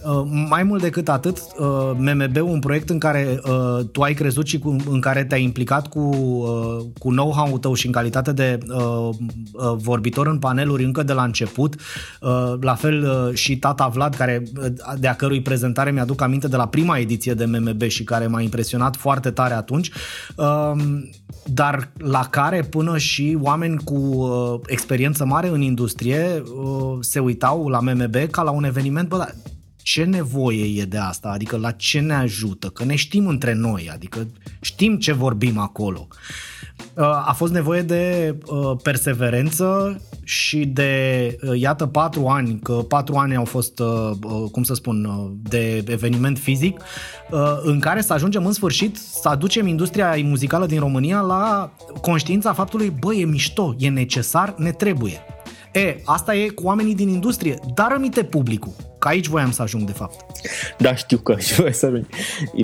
Uh, mai mult decât atât, uh, M M B-ul, un proiect în care uh, tu ai crezut și cu, în care te-ai implicat cu, uh, cu know-how-ul tău și în calitate de uh, uh, vorbitor în paneluri încă de la început, uh, la fel uh, și tata Vlad, care, de-a cărui prezentare mi-aduc aminte de la prima ediție de M M B și care m-a impresionat foarte tare atunci, uh, dar la care până și oameni cu uh, experiență mare în industrie uh, se uitau la M M B ca la un eveniment, bă, dar ce nevoie e de asta? Adică la ce ne ajută? Că ne știm între noi, adică știm ce vorbim acolo. A fost nevoie de perseverență și de, iată, patru ani, că patru ani au fost, cum să spun, de eveniment fizic, în care să ajungem în sfârșit să aducem industria muzicală din România la conștiința faptului, bă, e mișto, e necesar, ne trebuie. E, asta e cu oamenii din industrie, dar rămite publicul. Că aici voiam să ajung, de fapt. Da, știu că aici voiam să ajung.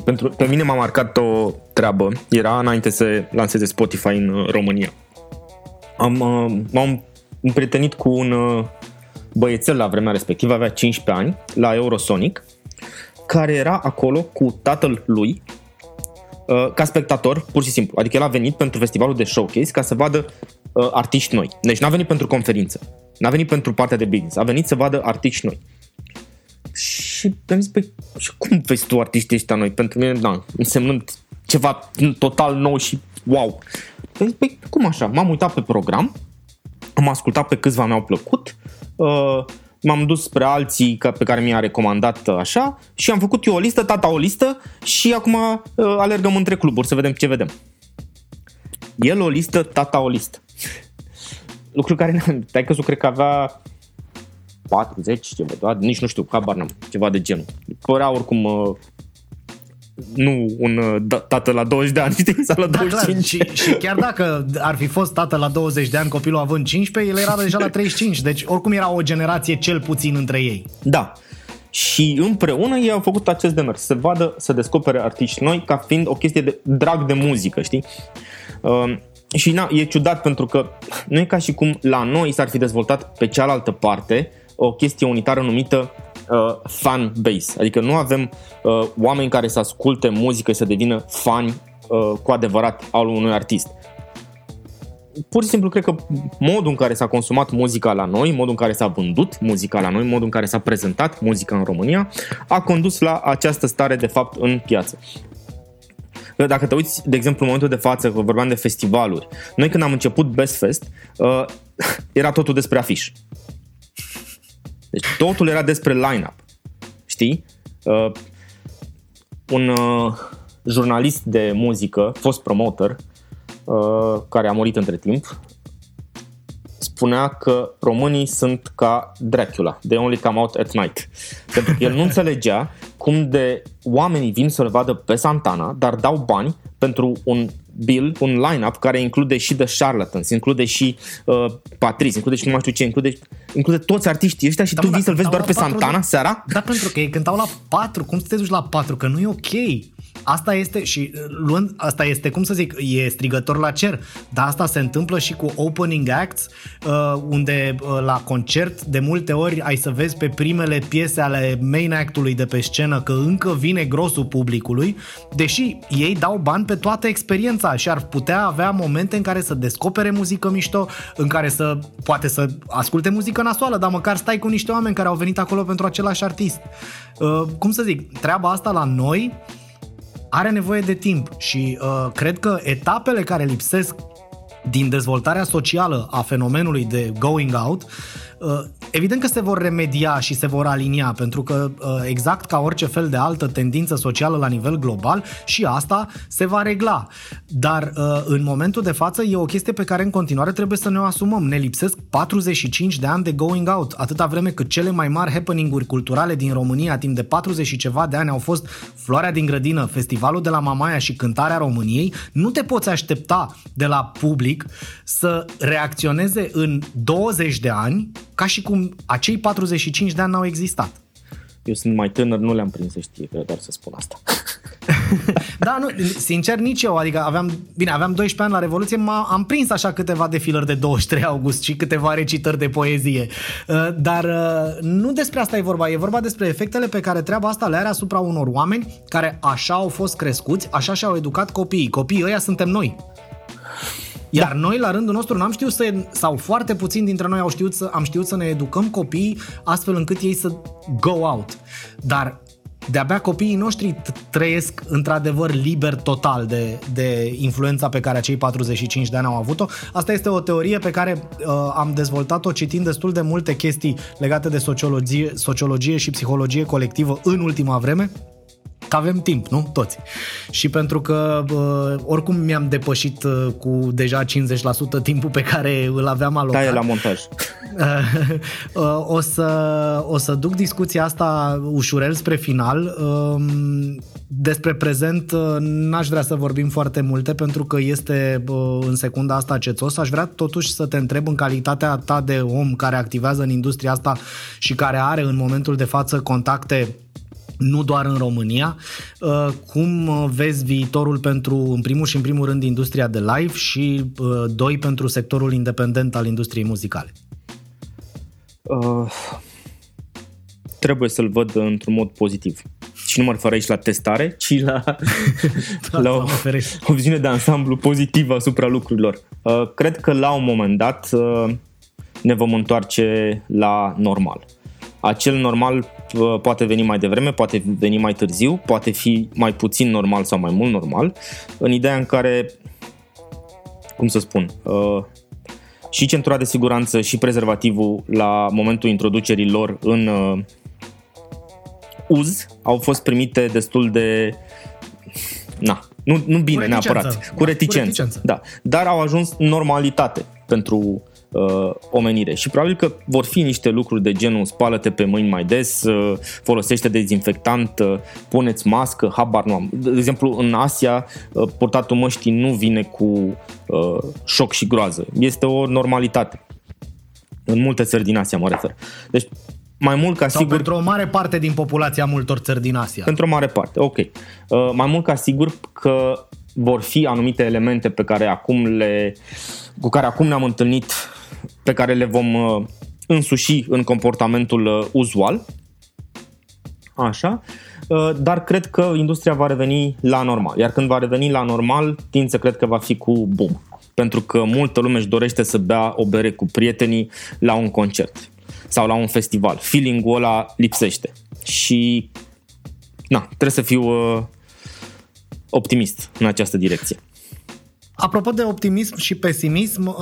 Pentru, pe mine m-a marcat o treabă. Era înainte să lanseze Spotify în România. Am, m-am împrietenit cu un băiețel la vremea respectivă, avea cincisprezece ani, la Eurosonic, care era acolo cu tatăl lui, ca spectator, pur și simplu. Adică el a venit pentru festivalul de showcase ca să vadă uh, artiști noi. Deci n-a venit pentru conferință, n-a venit pentru partea de business, a venit să vadă artiști noi. Și am zis, păi, și cum vezi tu artiștii ăștia noi? Pentru mine, da, însemnând ceva total nou și wow. Păi, păi cum așa? M-am uitat pe program, am ascultat pe câțiva, mi-au plăcut, uh, m-am dus spre alții pe care mi-a recomandat așa și am făcut eu o listă, tata o listă și acum uh, alergăm între cluburi să vedem ce vedem. El o listă, tata o listă. Lucru care, taică-su, cred că avea patruzeci, ceva, da? Nici nu știu, habar n-am, ceva de genul. Părea oricum uh, nu un uh, tată la douăzeci de ani, știi, sau la douăzeci și cinci. Da, și, și chiar dacă ar fi fost tată la douăzeci de ani, copilul având cincisprezece, el era deja la treizeci și cinci, deci oricum era o generație cel puțin între ei. Da. Și împreună ei au făcut acest demers, să vadă, să descopere artiști noi ca fiind o chestie de drag de muzică, știi? Uh, și na, e ciudat pentru că nu e ca și cum la noi s-ar fi dezvoltat pe cealaltă parte o chestie unitară numită uh, fan base. Adică nu avem uh, oameni care să asculte muzică și să devină fani uh, cu adevărat al unui artist. Pur și simplu cred că modul în care s-a consumat muzica la noi, modul în care s-a vândut muzica la noi, modul în care s-a prezentat muzica în România a condus la această stare de fapt în piață. Dacă te uiți, de exemplu, în momentul de față, că vorbeam de festivaluri, noi când am început Best Fest, era totul despre afiș. Deci totul era despre line-up. Știi? Un jurnalist de muzică, fost promoter, care a murit între timp, spunea că românii sunt ca Dracula, they only come out at night. Pentru că el nu înțelegea cum de oamenii vin să-l vadă pe Santana, dar dau bani pentru un bill, un line-up care include și The Charlatans, include și uh, Patrice, include și nu mai știu ce, include, include toți artiștii ăștia și da, tu vii să-l vezi doar pe Santana de... seara? Da, pentru că ei cântau la patru, cum să te duci la patru, că nu e ok. Asta este și luând, asta este, cum să zic, e strigător la cer, dar asta se întâmplă și cu opening acts, uh, unde uh, la concert de multe ori ai să vezi pe primele piese ale main act-ului de pe scenă că încă vine grosul publicului, deși ei dau bani pe toată experiența și ar putea avea momente în care să descopere muzică mișto, în care să poate să asculte muzică nasoală, dar măcar stai cu niște oameni care au venit acolo pentru același artist. Uh, cum să zic, treaba asta la noi are nevoie de timp și uh, cred că etapele care lipsesc din dezvoltarea socială a fenomenului de going out, uh, evident că se vor remedia și se vor alinia, pentru că uh, exact ca orice fel de altă tendință socială la nivel global, și asta se va regla. Dar uh, în momentul de față e o chestie pe care în continuare trebuie să ne o asumăm. Ne lipsesc patruzeci și cinci de ani de going out, atâta vreme cât cele mai mari happening-uri culturale din România timp de patruzeci și ceva de ani au fost Floarea din Grădină, Festivalul de la Mamaia și Cântarea României. Nu te poți aștepta de la public să reacționeze în douăzeci de ani ca și cum acei patruzeci și cinci de ani n-au existat. Eu sunt mai tânăr, nu le-am prins, să știe, doar să spun asta. Da, nu, sincer nici eu, adică aveam, bine, aveam doisprezece ani la Revoluție, m-am prins așa câteva defilări de douăzeci și trei august și câteva recitări de poezie. Dar nu despre asta e vorba, e vorba despre efectele pe care treaba asta le are asupra unor oameni care așa au fost crescuți, așa și-au educat copiii. Copiii ăia suntem noi. Iar da. Noi, la rândul nostru, n-am știut să, sau foarte puțin dintre noi au știut să, am știut să ne educăm copiii astfel încât ei să go out. Dar de-abia copiii noștri trăiesc într-adevăr liber total de, de influența pe care acei patruzeci și cinci de ani au avut-o. Asta este o teorie pe care uh, am dezvoltat-o citind destul de multe chestii legate de sociologie, sociologie și psihologie colectivă în ultima vreme. Că avem timp, nu? Toți. Și pentru că uh, oricum mi-am depășit uh, cu deja cincizeci la sută timpul pe care îl aveam alocat. Taie la montaj. Uh, uh, o, să, o să duc discuția asta ușurel spre final. Uh, despre prezent uh, n-aș vrea să vorbim foarte multe pentru că este uh, în secunda asta cețos. Aș vrea totuși să te întreb, în calitatea ta de om care activează în industria asta și care are în momentul de față contacte nu doar în România, cum vezi viitorul pentru, în primul și în primul rând, industria de live și, doi, pentru sectorul independent al industriei muzicale? Uh, trebuie să-l văd într-un mod pozitiv. Și nu mă refer aici la testare, ci la, da, la o, o viziune de ansamblu pozitivă asupra lucrurilor. Uh, cred că la un moment dat uh, ne vom întoarce la normal. Acel normal poate veni mai devreme, poate veni mai târziu, poate fi mai puțin normal sau mai mult normal, în ideea în care, cum să spun, și centura de siguranță și prezervativul la momentul introducerii lor în uz au fost primite destul de... Na, nu, nu bine cu neapărat, cu reticență, cu reticență. Da, dar au ajuns normalitate pentru uh, omenire. Și probabil că vor fi niște lucruri de genul spală-te pe mâini mai des, uh, folosește dezinfectant, uh, pune-ți mască, habar nu am. De exemplu, în Asia, uh, purtatul măștii nu vine cu uh, șoc și groază. Este o normalitate. În multe țări din Asia mă refer. Deci, mai mult ca sau sigur... pentru o mare parte din populația multor țări din Asia. Pentru o mare parte, ok. Uh, mai mult ca sigur că vor fi anumite elemente pe care acum le, cu care acum ne-am întâlnit, pe care le vom uh, însuși în comportamentul uh, uzual. Așa. Uh, dar cred că industria va reveni la normal. Iar când va reveni la normal, tind să cred că va fi cu boom. Pentru că multă lume își dorește să bea o bere cu prietenii la un concert sau la un festival. Feeling-ul ăla lipsește. Și na, trebuie să fiu uh, optimist în această direcție. Apropo de optimism și pesimism,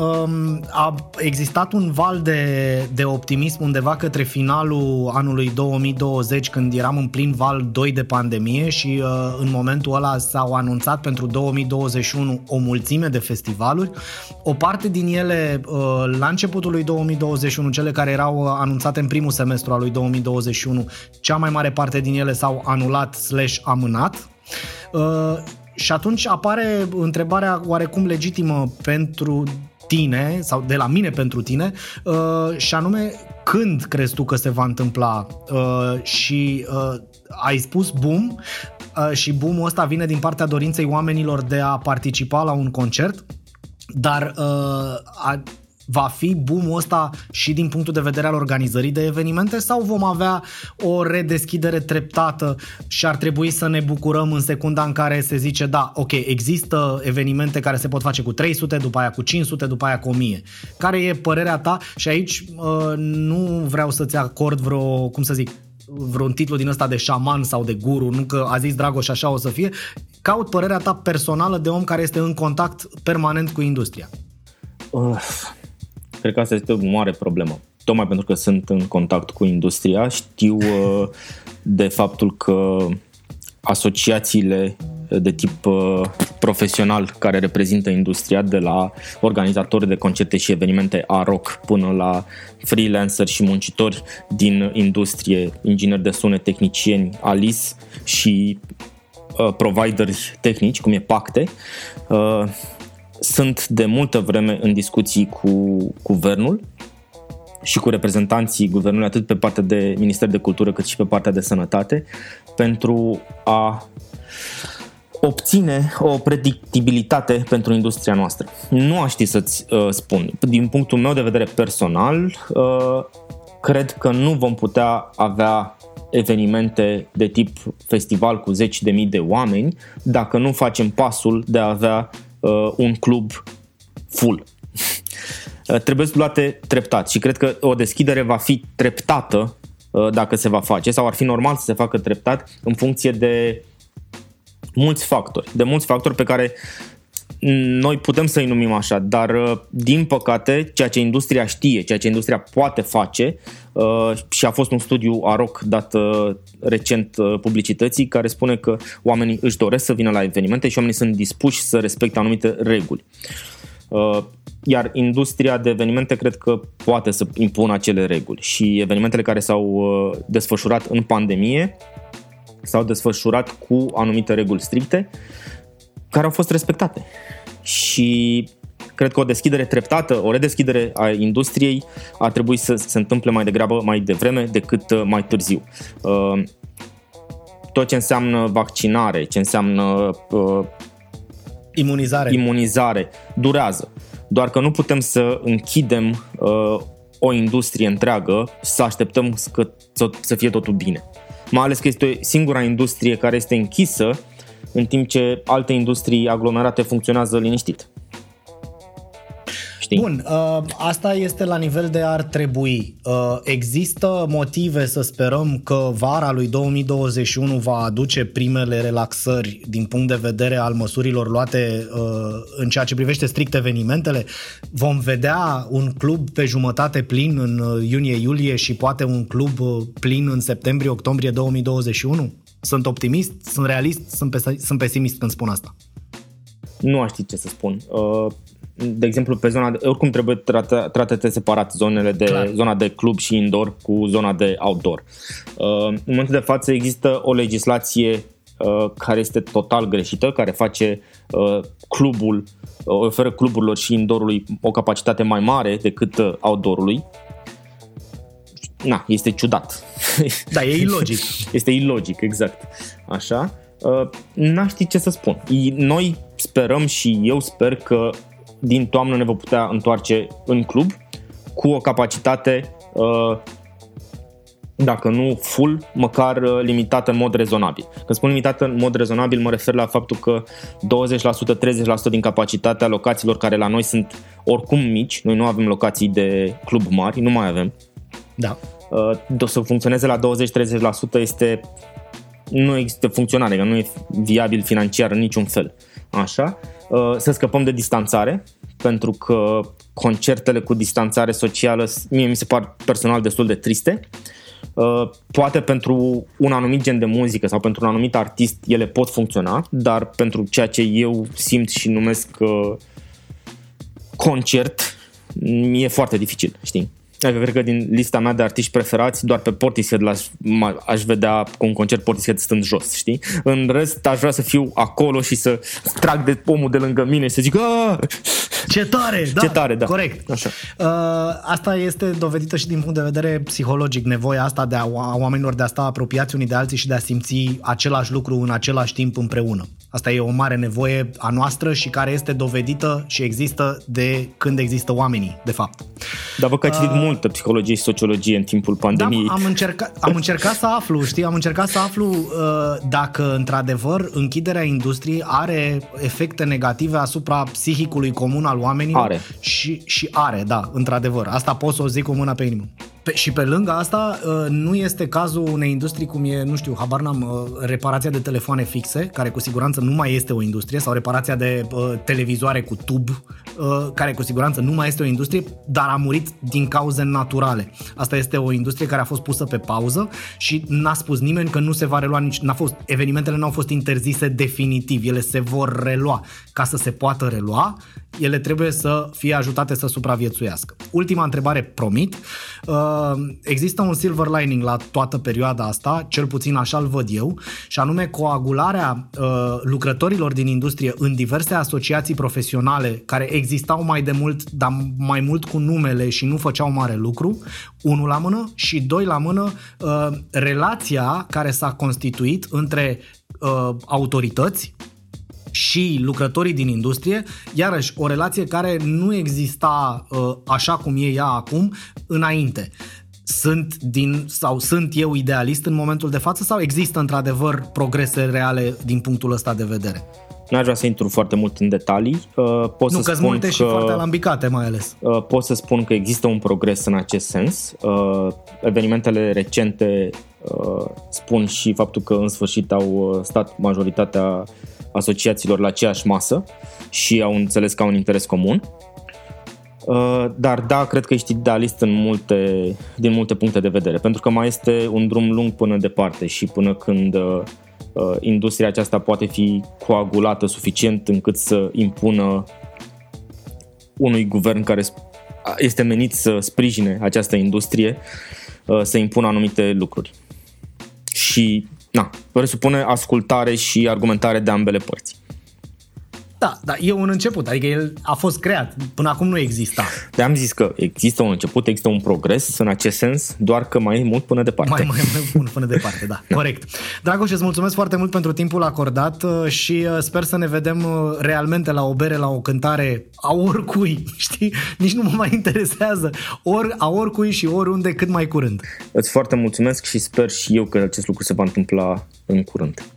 a existat un val de, de optimism undeva către finalul anului două mii douăzeci, când eram în plin val doi de pandemie și în momentul ăla s-au anunțat pentru două mii douăzeci și unu o mulțime de festivaluri. O parte din ele, la începutul lui două mii douăzeci și unu, cele care erau anunțate în primul semestru al lui două mii douăzeci și unu, cea mai mare parte din ele s-au anulat slash amânat. Și atunci apare întrebarea oarecum legitimă pentru tine, sau de la mine pentru tine, și anume, când crezi tu că se va întâmpla? Și ai spus boom, și boom-ul ăsta vine din partea dorinței oamenilor de a participa la un concert, dar va fi boom-ul ăsta și din punctul de vedere al organizării de evenimente, sau vom avea o redeschidere treptată și ar trebui să ne bucurăm în secunda în care se zice da, ok, există evenimente care se pot face cu trei sute, după aia cu cinci sute, după aia cu o mie. Care e părerea ta? Și aici nu vreau să-ți acord vreo, cum să zic, vreun titlu din ăsta de șaman sau de guru, nu că a zis Dragoș așa o să fie. Caut părerea ta personală de om care este în contact permanent cu industria. Uf. Cred că asta este o mare problemă. Tocmai pentru că sunt în contact cu industria, știu de faptul că asociațiile de tip profesional care reprezintă industria, de la organizatori de concerte și evenimente a rock până la freelanceri și muncitori din industrie, ingineri de sunet, tehnicieni, A L I S și provideri tehnici, cum e Pacte, sunt de multă vreme în discuții cu guvernul și cu reprezentanții guvernului, atât pe partea de Minister de Cultură cât și pe partea de Sănătate, pentru a obține o predictibilitate pentru industria noastră. Nu aș ști să-ți uh, spun. Din punctul meu de vedere personal, uh, cred că nu vom putea avea evenimente de tip festival cu zeci de mii de oameni dacă nu facem pasul de a avea un club full. Trebuie să luate treptat și cred că o deschidere va fi treptată dacă se va face, sau ar fi normal să se facă treptat în funcție de mulți factori, de mulți factori pe care noi putem să-i numim așa, dar din păcate ceea ce industria știe, ceea ce industria poate face, și a fost un studiu AROC dat recent publicității care spune că oamenii își doresc să vină la evenimente și oamenii sunt dispuși să respecte anumite reguli. Iar industria de evenimente cred că poate să impună acele reguli și evenimentele care s-au desfășurat în pandemie s-au desfășurat cu anumite reguli stricte care au fost respectate și cred că o deschidere treptată, o redeschidere a industriei ar trebui să se întâmple mai degrabă, mai devreme decât mai târziu. Tot ce înseamnă vaccinare, ce înseamnă imunizare, imunizare durează, doar că nu putem să închidem o industrie întreagă, să așteptăm să fie totul bine. Mai ales că este singura industrie care este închisă, în timp ce alte industrii aglomerate funcționează liniștit. Știi? Bun, asta este la nivel de ar trebui. Există motive să sperăm că vara lui două mii douăzeci și unu va aduce primele relaxări din punct de vedere al măsurilor luate în ceea ce privește strict evenimentele? Vom vedea un club pe jumătate plin în iunie-iulie și poate un club plin în septembrie-octombrie două mii douăzeci și unu? Sunt optimist, sunt realist, sunt, pes- sunt pesimist când spun asta. Nu aș ști ce să spun. Uh, de exemplu, pe zona de, oricum trebuie trata, tratate separat zonele de, clar, zona de club și indoor cu zona de outdoor. Uh, în momentul de față există o legislație uh, care este total greșită, care face uh, clubul, uh, oferă cluburilor și indoorului o capacitate mai mare decât uh, outdoorului. Na, este ciudat. Da, e ilogic. Este ilogic, exact. Așa. Uh, n-aș ști ce să spun. Noi sperăm și eu sper că din toamnă ne vom putea întoarce în club cu o capacitate, uh, dacă nu full, măcar limitată în mod rezonabil. Când spun limitată în mod rezonabil, mă refer la faptul că douăzeci la sută, treizeci la sută din capacitatea locațiilor care la noi sunt oricum mici, noi nu avem locații de club mari, nu mai avem. Da. Uh, să funcționeze la douăzeci la treizeci la sută este... nu există funcționare, că nu e viabil financiar în niciun fel. Așa. Să scăpăm de distanțare, pentru că concertele cu distanțare socială mie mi se par personal destul de triste. Poate pentru un anumit gen de muzică sau pentru un anumit artist ele pot funcționa, dar pentru ceea ce eu simt și numesc concert e foarte dificil, știi? Adică cred că din lista mea de artiști preferați doar pe Portishead l-aș, aș vedea cu un concert Portishead stând jos, știi? În rest aș vrea să fiu acolo și să trag de omul de lângă mine și să zic aaa! Ce tare, da, ce tare, da. Corect. Așa. Uh, asta este dovedită și din punct de vedere psihologic, nevoia asta de a, a oamenilor de a sta apropiați unii de alții și de a simți același lucru în același timp împreună. Asta e o mare nevoie a noastră și care este dovedită și există de când există oamenii, de fapt. Dar vă că ați citit uh, multă psihologie și sociologie în timpul pandemiei. Da, am, încerca, am încercat să aflu, știi, am încercat să aflu uh, dacă într-adevăr închiderea industriei are efecte negative asupra psihicului comun al oamenilor. Are. Și, și are, da, într-adevăr. Asta pot să o zic cu mâna pe inimă. Pe, și pe lângă asta, nu este cazul unei industrii cum e, nu știu, habar n-am, reparația de telefoane fixe, care cu siguranță nu mai este o industrie, sau reparația de uh, televizoare cu tub, uh, care cu siguranță nu mai este o industrie, dar a murit din cauze naturale. Asta este o industrie care a fost pusă pe pauză și n-a spus nimeni că nu se va relua nici, n-a fost, evenimentele n-au fost interzise definitiv, ele se vor relua. Ca să se poată relua, ele trebuie să fie ajutate să supraviețuiască. Ultima întrebare, promit. Există un silver lining la toată perioada asta, cel puțin așa-l văd eu, și anume coagularea lucrătorilor din industrie în diverse asociații profesionale care existau mai de mult, dar mai mult cu numele și nu făceau mare lucru, unul la mână, și doi la mână, relația care s-a constituit între autorități și lucrătorii din industrie, iarăși o relație care nu exista așa cum e ea acum înainte. Sunt din, sau sunt eu idealist în momentul de față sau există într-adevăr progrese reale din punctul ăsta de vedere? N-aș vrea să intru foarte mult în detalii. Pot nu, să că-s multe că, și foarte alambicate mai ales. Pot să spun că există un progres în acest sens. Evenimentele recente spun și faptul că în sfârșit au stat majoritatea asociațiilor la aceeași masă și au înțeles că au un interes comun. Dar da, cred că ești idealist în multe, din multe puncte de vedere, pentru că mai este un drum lung până departe și până când industria aceasta poate fi coagulată suficient încât să impună unui guvern care este menit să sprijine această industrie să impună anumite lucruri. Și na, presupune ascultare și argumentare de ambele părți. Da, dar e un început, adică el a fost creat, până acum nu exista. De-am zis că există un început, există un progres în acest sens, doar că mai e mult până departe. Mai, mai, mai mult până departe, da, da, corect. Dragoș, îți mulțumesc foarte mult pentru timpul acordat și sper să ne vedem realmente la o bere, la o cântare, a oricui, știi? Nici nu mă mai interesează, ori a oricui și oriunde cât mai curând. Îți foarte mulțumesc și sper și eu că acest lucru se va întâmpla în curând.